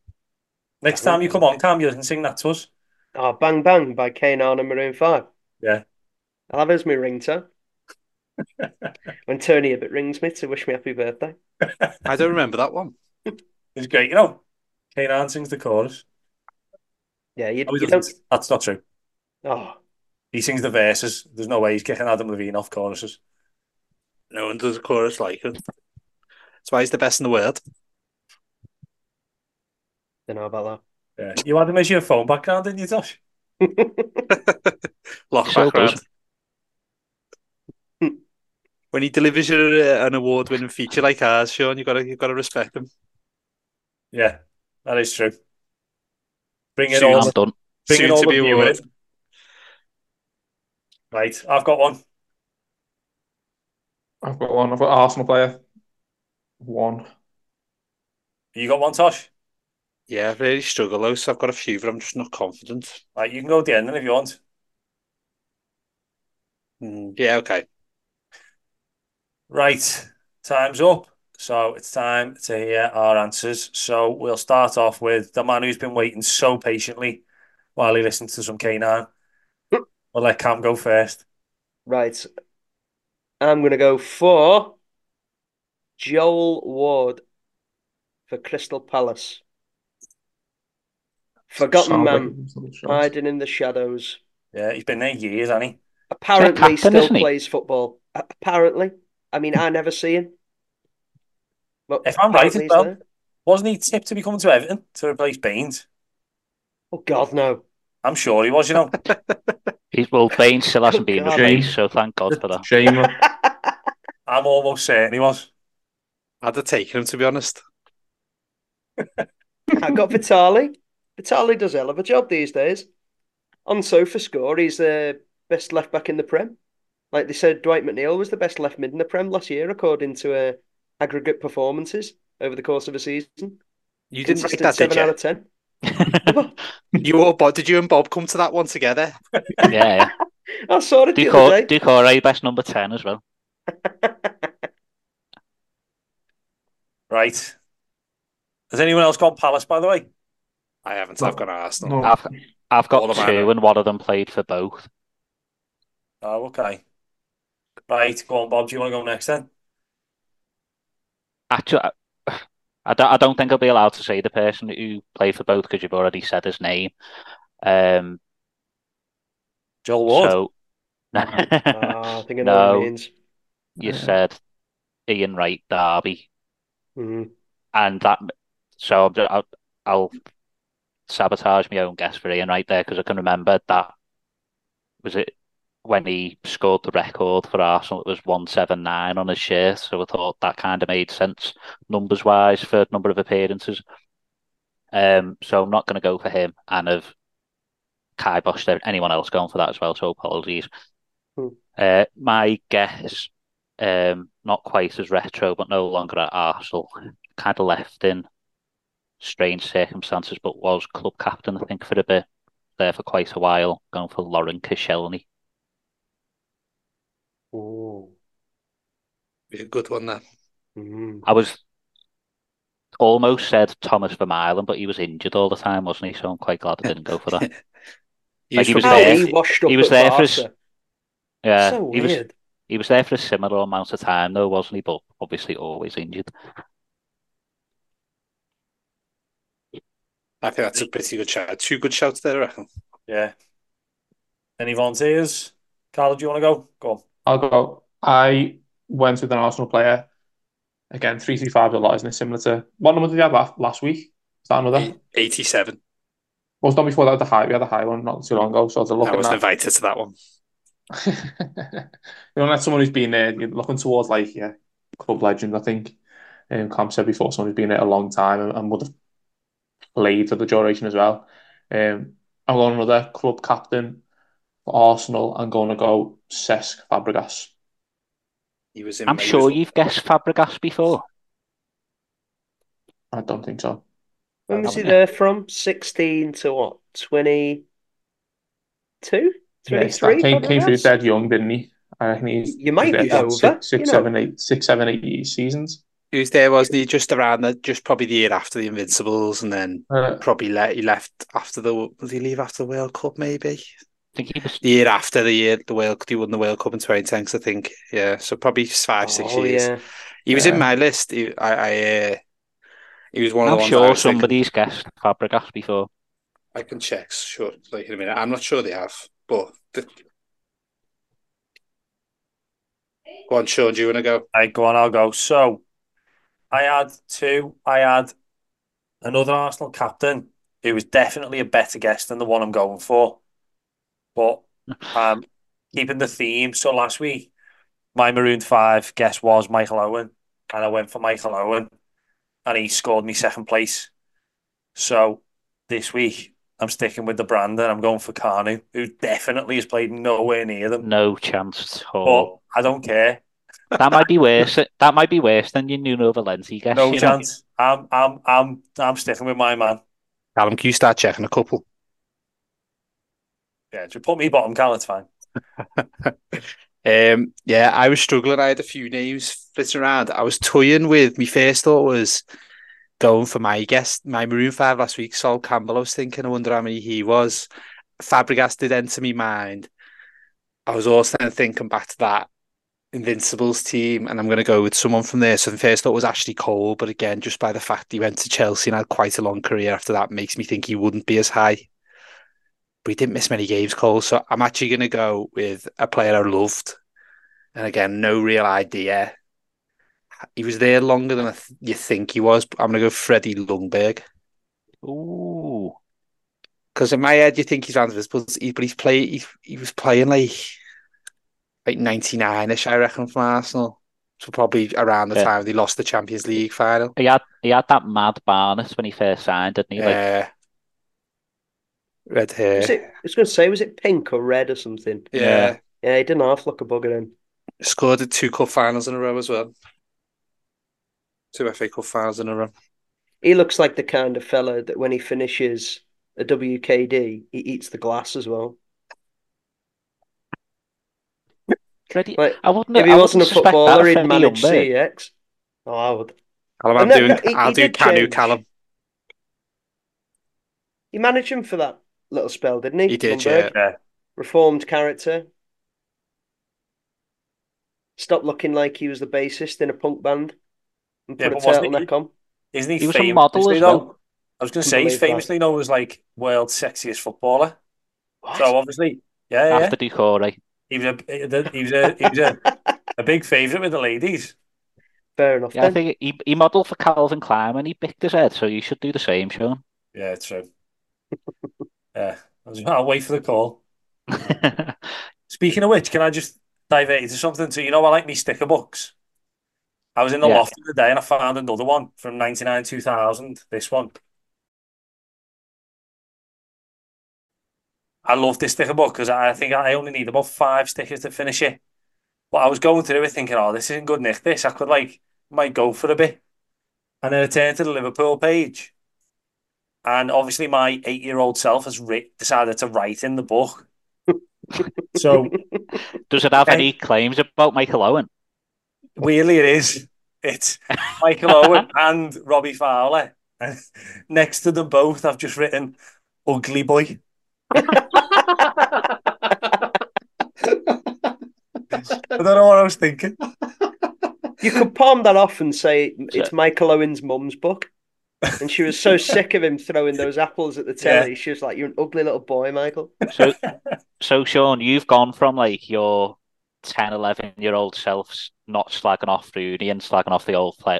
Next time you come on, Cam, you can sing that to us. Oh, Bang Bang by K nine and Maroon five. Yeah. I'll have it as my ringtone. When Tony Abbott rings me to wish me happy birthday. I don't remember that one. It's great, you know. K nine sings the chorus. Yeah, you, oh, you don't... That's not true. Oh. He sings the verses. There's no way he's getting Adam Levine off choruses. No one does a chorus like him. That's why he's the best in the world. Don't know about that. Yeah. You had him as your phone background, didn't you, Tosh? Lock so background. Good. When he delivers you an award-winning feature like ours, Sean, you've got to, you've got to respect him. Yeah, that is true. Bring it all. I'm done. Bring it all to be awarded. Right, I've got one. I've got one. I've got Arsenal player. One. You got one, Tosh? Yeah, I really struggle though, so I've got a few, but I'm just not confident. Right, you can go at the end then if you want. Mm, yeah, okay. Right, time's up. So it's time to hear our answers. So we'll start off with the man who's been waiting so patiently while he listens to some K nine. We'll let Cam go first. Right. I'm going to go for Joel Ward for Crystal Palace. Forgotten man, hiding in the shadows. Yeah, he's been there years, hasn't he? Apparently he still plays football. Apparently. I mean, I never see him. But if I'm right, well, wasn't he tipped to be coming to Everton to replace Baines? Oh, God, no. I'm sure he was, you know. He's, well, Baines still hasn't oh, been replaced, so thank God for that. Shame. I'm almost certain he was. I'd have taken him, to be honest. I got Vitali. Vitali does hell of a job these days. On SofaScore, he's the best left-back in the Prem. Like they said, Dwight McNeil was the best left mid in the Prem last year, according to uh, aggregate performances over the course of a season. You didn't write that, did you? seven out of ten. You all, Bob, did you and Bob come to that one together? Yeah. I saw it Duke the other day. Duke Corey, best number ten as well. Right. Has anyone else got Palace, by the way? I haven't. No. I've got Arsenal. No. I've, I've got two, and one of them played for both. Oh, okay. Right, go on, Bob. Do you want to go next then? Actually, I don't, I don't think I'll be allowed to say the person who played for both because you've already said his name. Um, Joel Ward? So... uh, I think I know no, what it means. You yeah. said Ian Wright, Derby. Mm-hmm. And that... So I'll, I'll sabotage my own guess for Ian Wright there because I can remember that... Was it... When he scored the record for Arsenal, it was one seventy-nine on his shirt. So I thought that kind of made sense numbers-wise for number of appearances. Um, so I'm not going to go for him. And I've kiboshed anyone else going for that as well, so apologies. Hmm. Uh, my guess, um, not quite as retro, but no longer at Arsenal. Kind of left in strange circumstances, but was club captain, I think, for a bit. There for quite a while, going for Lauren Koscielny. Oh, be a good one there. Mm-hmm. I was almost said Thomas Vermaelen, but he was injured all the time, wasn't he? So I'm quite glad I didn't go for that. he, like, was he was there. He, washed up he was there Barca. for. A, yeah, so he weird. was. He was there for a similar amount of time, though, wasn't he? But obviously, always injured. I think that's a pretty good shout. Two good shouts there, I reckon. Yeah. Any volunteers? Carl, do you want to go? Go on. I'll go. I went with an Arsenal player. Again, three three five a lot, isn't it? Similar to... What number did you have last, last week? Is that another? eighty-seven. Well, it's not before that. The high, we had a high one not too long ago, so I was looking at... I wasn't invited to that one. You know, that's someone who's been there. You're looking towards, like, yeah, club legend, I think. Um, Cam said before, someone who's been there a long time and, and would have played for the duration as well. Um, I'm going another club captain. Arsenal, I'm going to go Cesc Fabregas. He was in I'm sure was... you've guessed Fabregas before. I don't think so. When was he there from? sixteen to what? twenty-two? twenty-three? Yeah, came, came through dead young, didn't he? I think he's you might be over. Six, six, seven, eight, six, seven, eight seasons. He was there, wasn't he? Just around, the, just probably the year after the Invincibles, and then uh, probably le- he left after the. Did he leave after the World Cup? Maybe. I think he was the year after the year the World. He won the World Cup in twenty ten. I think, yeah. So probably five, oh, six years. Yeah. He was yeah. in my list. He, I, I uh, he was one I'm of the ones. I'm sure somebody's thinking. Guessed Fabregas before. I can check. Sure, like in a minute. I'm not sure they have, but. The, Go on, Sean, do you want to go? Right, go on, I'll go. So, I had two. I had another Arsenal captain who was definitely a better guess than the one I'm going for. But um, keeping the theme, so last week, my Marooned five guess was Michael Owen, and I went for Michael Owen, and he scored me second place. So, this week, I'm sticking with the brand, and I'm going for Carnu, who definitely has played nowhere near them. No chance at all. But I don't care. That might be worse. That might be worse than your Nuno Valenti guess. No chance. Know? I'm, I'm, I'm, I'm sticking with my man. Callum, can you start checking a couple? Yeah, just put me bottom, Callum. It's fine. um, yeah, I was struggling. I had a few names flitting around. I was toying with. My first thought was. Going for my guess, my Maroon five last week, Sol Campbell, I was thinking, I wonder how many he was. Fabregas did enter my mind. I was also then thinking back to that Invincibles team, and I'm going to go with someone from there. So the first thought was Ashley Cole, but again, just by the fact he went to Chelsea and had quite a long career after that, makes me think he wouldn't be as high. But he didn't miss many games, Cole, so I'm actually going to go with a player I loved. And again, no real idea. He was there longer than I th- you think he was. I'm going to go Freddie Ljungberg. Ooh. Because in my head, you think he's round of his, but he's play, he, he was playing like like ninety-nine-ish, I reckon, from Arsenal. So probably around the yeah. time they lost the Champions League final. He had he had that mad Barnes when he first signed, didn't he? Yeah. Like... Red hair. Was it, I was going to say, was it pink or red or something? Yeah. Yeah, he didn't half look a bugger in. Scored at two cup finals in a row as well. Two F A Cup finals in a row. He looks like the kind of fella that when he finishes a W K D, he eats the glass as well. Like, I wouldn't. If he I wasn't a footballer, he'd manage C X. Oh, I would. Callum, I'm no, doing, no, he, I'll he do Canu Callum. He managed him for that little spell, didn't he? He did, Lundberg. Yeah. Reformed character. Stopped looking like he was the bassist in a punk band. Yeah, but wasn't he, on. Isn't he, he was famous, a model as well? Known, I was going to say he's famously known as like world's sexiest footballer. What? So obviously, yeah, yeah. After Corey, he was a he was a he was a, a big favourite with the ladies. Fair enough. Yeah, then. I think he he modelled for Calvin Klein and he picked his head, so you should do the same, Sean. Yeah, true. Yeah, I'll wait for the call. Speaking of which, can I just divert you to something? So you know, I like me sticker books. I was in the yeah. loft the other day and I found another one from ninety-nine two thousand, this one. I love this sticker book because I think I only need about five stickers to finish it. But I was going through it thinking, oh, this isn't good, Nick, this. I could, like, might go for a bit. And then I turned to the Liverpool page. And obviously my eight-year-old self has re- decided to write in the book. So, does it have any claims about Michael Owen? Weirdly, it is. It's Michael Owen and Robbie Fowler. And next to them both, I've just written Ugly Boy. I don't know what I was thinking. You could palm that off and say it's Michael Owen's mum's book. And she was so sick of him throwing those apples at the telly. Yeah. She was like, you're an ugly little boy, Michael. So, so Sean, you've gone from like your ten, eleven-year-old self's not slagging off Rooney and slagging off the old play,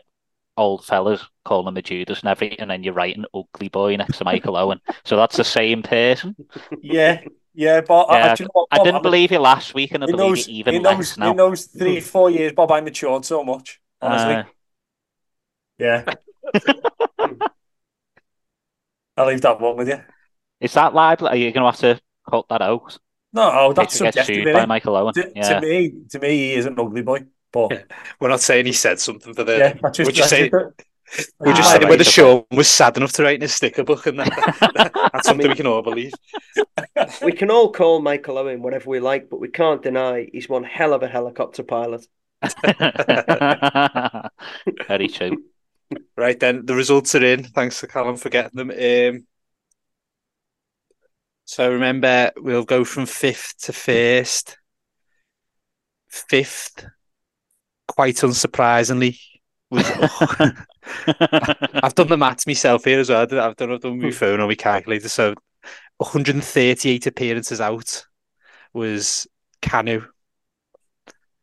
old fellas, calling them the Judas and everything, and then you're writing Ugly Boy next to Michael Owen. So that's the same person. Yeah, yeah, but... Yeah, I, you know what, Bob, I didn't I'm, believe you last week, and I believe those, you even in less those, now. In those three, four years, Bob, I matured so much, honestly. Uh... Yeah. I'll leave that one with you. Is that liable? Are you going to have to cut that out? No, that's subjective. By Michael Owen. To, yeah. to me, to me, he is an ugly boy. But yeah. We're not saying he said something for the. Yeah, just, would you say? We're just saying whether Sean was sad enough to write in a sticker book, and that, that's something we can all believe. We can all call Michael Owen whatever we like, but we can't deny he's one hell of a helicopter pilot. Very true. Right then, the results are in. Thanks to Callum for getting them. Um, so remember, we'll go from fifth to first. Fifth, quite unsurprisingly, was... I've done the maths myself here as well. I've done I've done my phone on my calculator. So one hundred thirty-eight appearances out was Canu.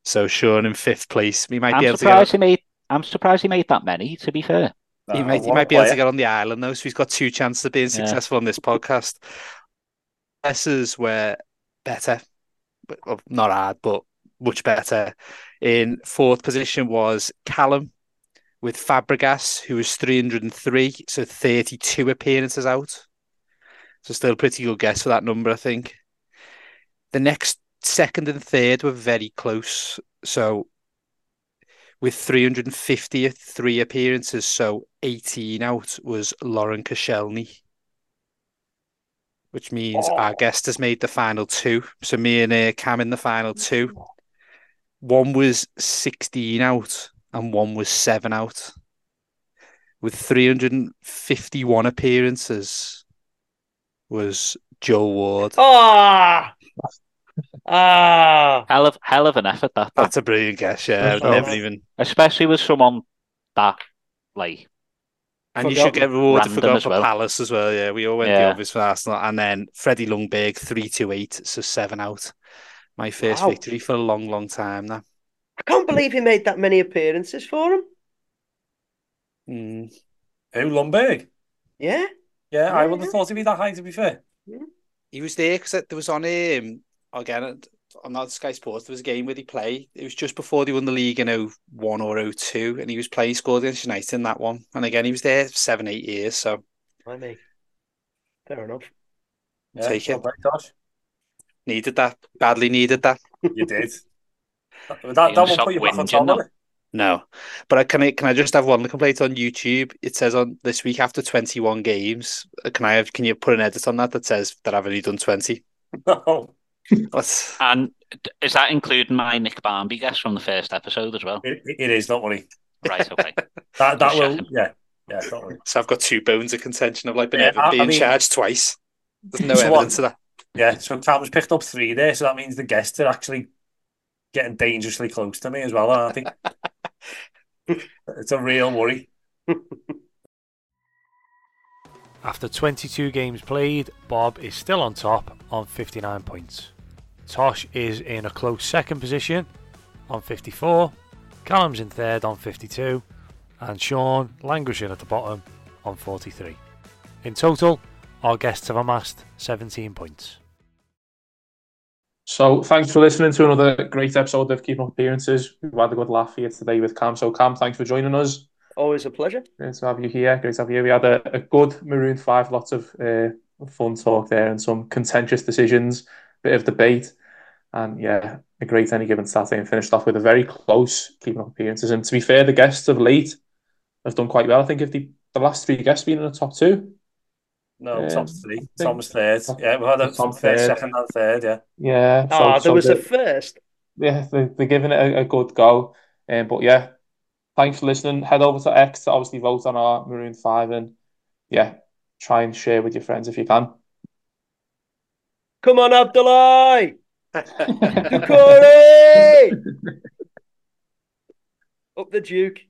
So Sean in fifth place. We might I'm be able surprised to get... he made. I'm surprised he made that many. To be fair, he uh, might he might be player. able to get on the island though. So he's got two chances of being successful yeah. on this podcast. Guesses were better, well, not hard, but much better. In fourth position was Callum with Fabregas, who was three hundred three, so thirty-two appearances out. So still a pretty good guess for that number, I think. The next second and third were very close. So with three hundred fifty-three appearances, so eighteen out, was Lauren Koscielny, which means oh. our guest has made the final two. So me and uh, Cam in the final two. One was sixteen out and one was seven out. With three hundred fifty-one appearances was Joe Ward. Ah! Oh. Ah, hell of hell of an effort that. Though. That's a brilliant guess. Yeah, oh. never even. Especially with someone that like, and you should get rewarded for going for well. Palace as well. Yeah, we all went yeah. the obvious for Arsenal, and then Freddie Ljungberg three two eight, so seven out. My first wow. victory for a long, long time now. I can't believe he made that many appearances for him. Mm. Who, Ljungberg? Yeah, yeah. I would have thought he'd be that high. To be fair, yeah. he was there because there was on him. Again, on that Sky Sports, there was a game where he played. It was just before they won the league in oh one or oh two, and he was playing, scored against United in that one. And again, he was there for seven, eight years. So, I mean, fair enough. Yeah, take it. Back, needed that. Badly needed that. You did. that that won't put you back on top of it. No, but I, can I can I just have one complaint on YouTube? It says on this week after twenty-one games. Can I have? Can you put an edit on that that says that I've only done twenty? No. What's... And is that including my Nick Barmby guess from the first episode as well? It, it is, don't worry. Right, okay. that that will, yeah, yeah. Don't worry. So I've got two bones of contention of like been yeah, ever, I, being I mean, charged twice. There's no so evidence what, of that. Yeah, so Calvin's picked up three there, so that means the guests are actually getting dangerously close to me as well. And I think it's a real worry. After twenty-two games played, Bob is still on top on fifty-nine points. Tosh is in a close second position on fifty-four, Callum's in third on fifty-two, and Sean languishing at the bottom on forty-three. In total, our guests have amassed seventeen points. So, thanks for listening to another great episode of Keeping Up Appearances. We've had a good laugh here today with Cam. So, Cam, thanks for joining us. Always a pleasure. Great to have you here. Great to have you. We had a, a good Marooned five, lots of uh, fun talk there and some contentious decisions, a bit of debate, and yeah, a great Any Given Saturday, and finished off with a very close Keeping Up Appearances. And to be fair, the guests of late have done quite well. I think if the, the last three guests been in the top two. No, um, top three. Tom was third. Yeah, we had a Tom first, second and third, yeah. Yeah. So, oh, there so was a the first. Yeah, they, they're giving it a, a good go. Um, but yeah, thanks for listening. Head over to X to obviously vote on our Marooned five, and yeah, try and share with your friends if you can. Come on, Abdullah! Corey! Up the Duke.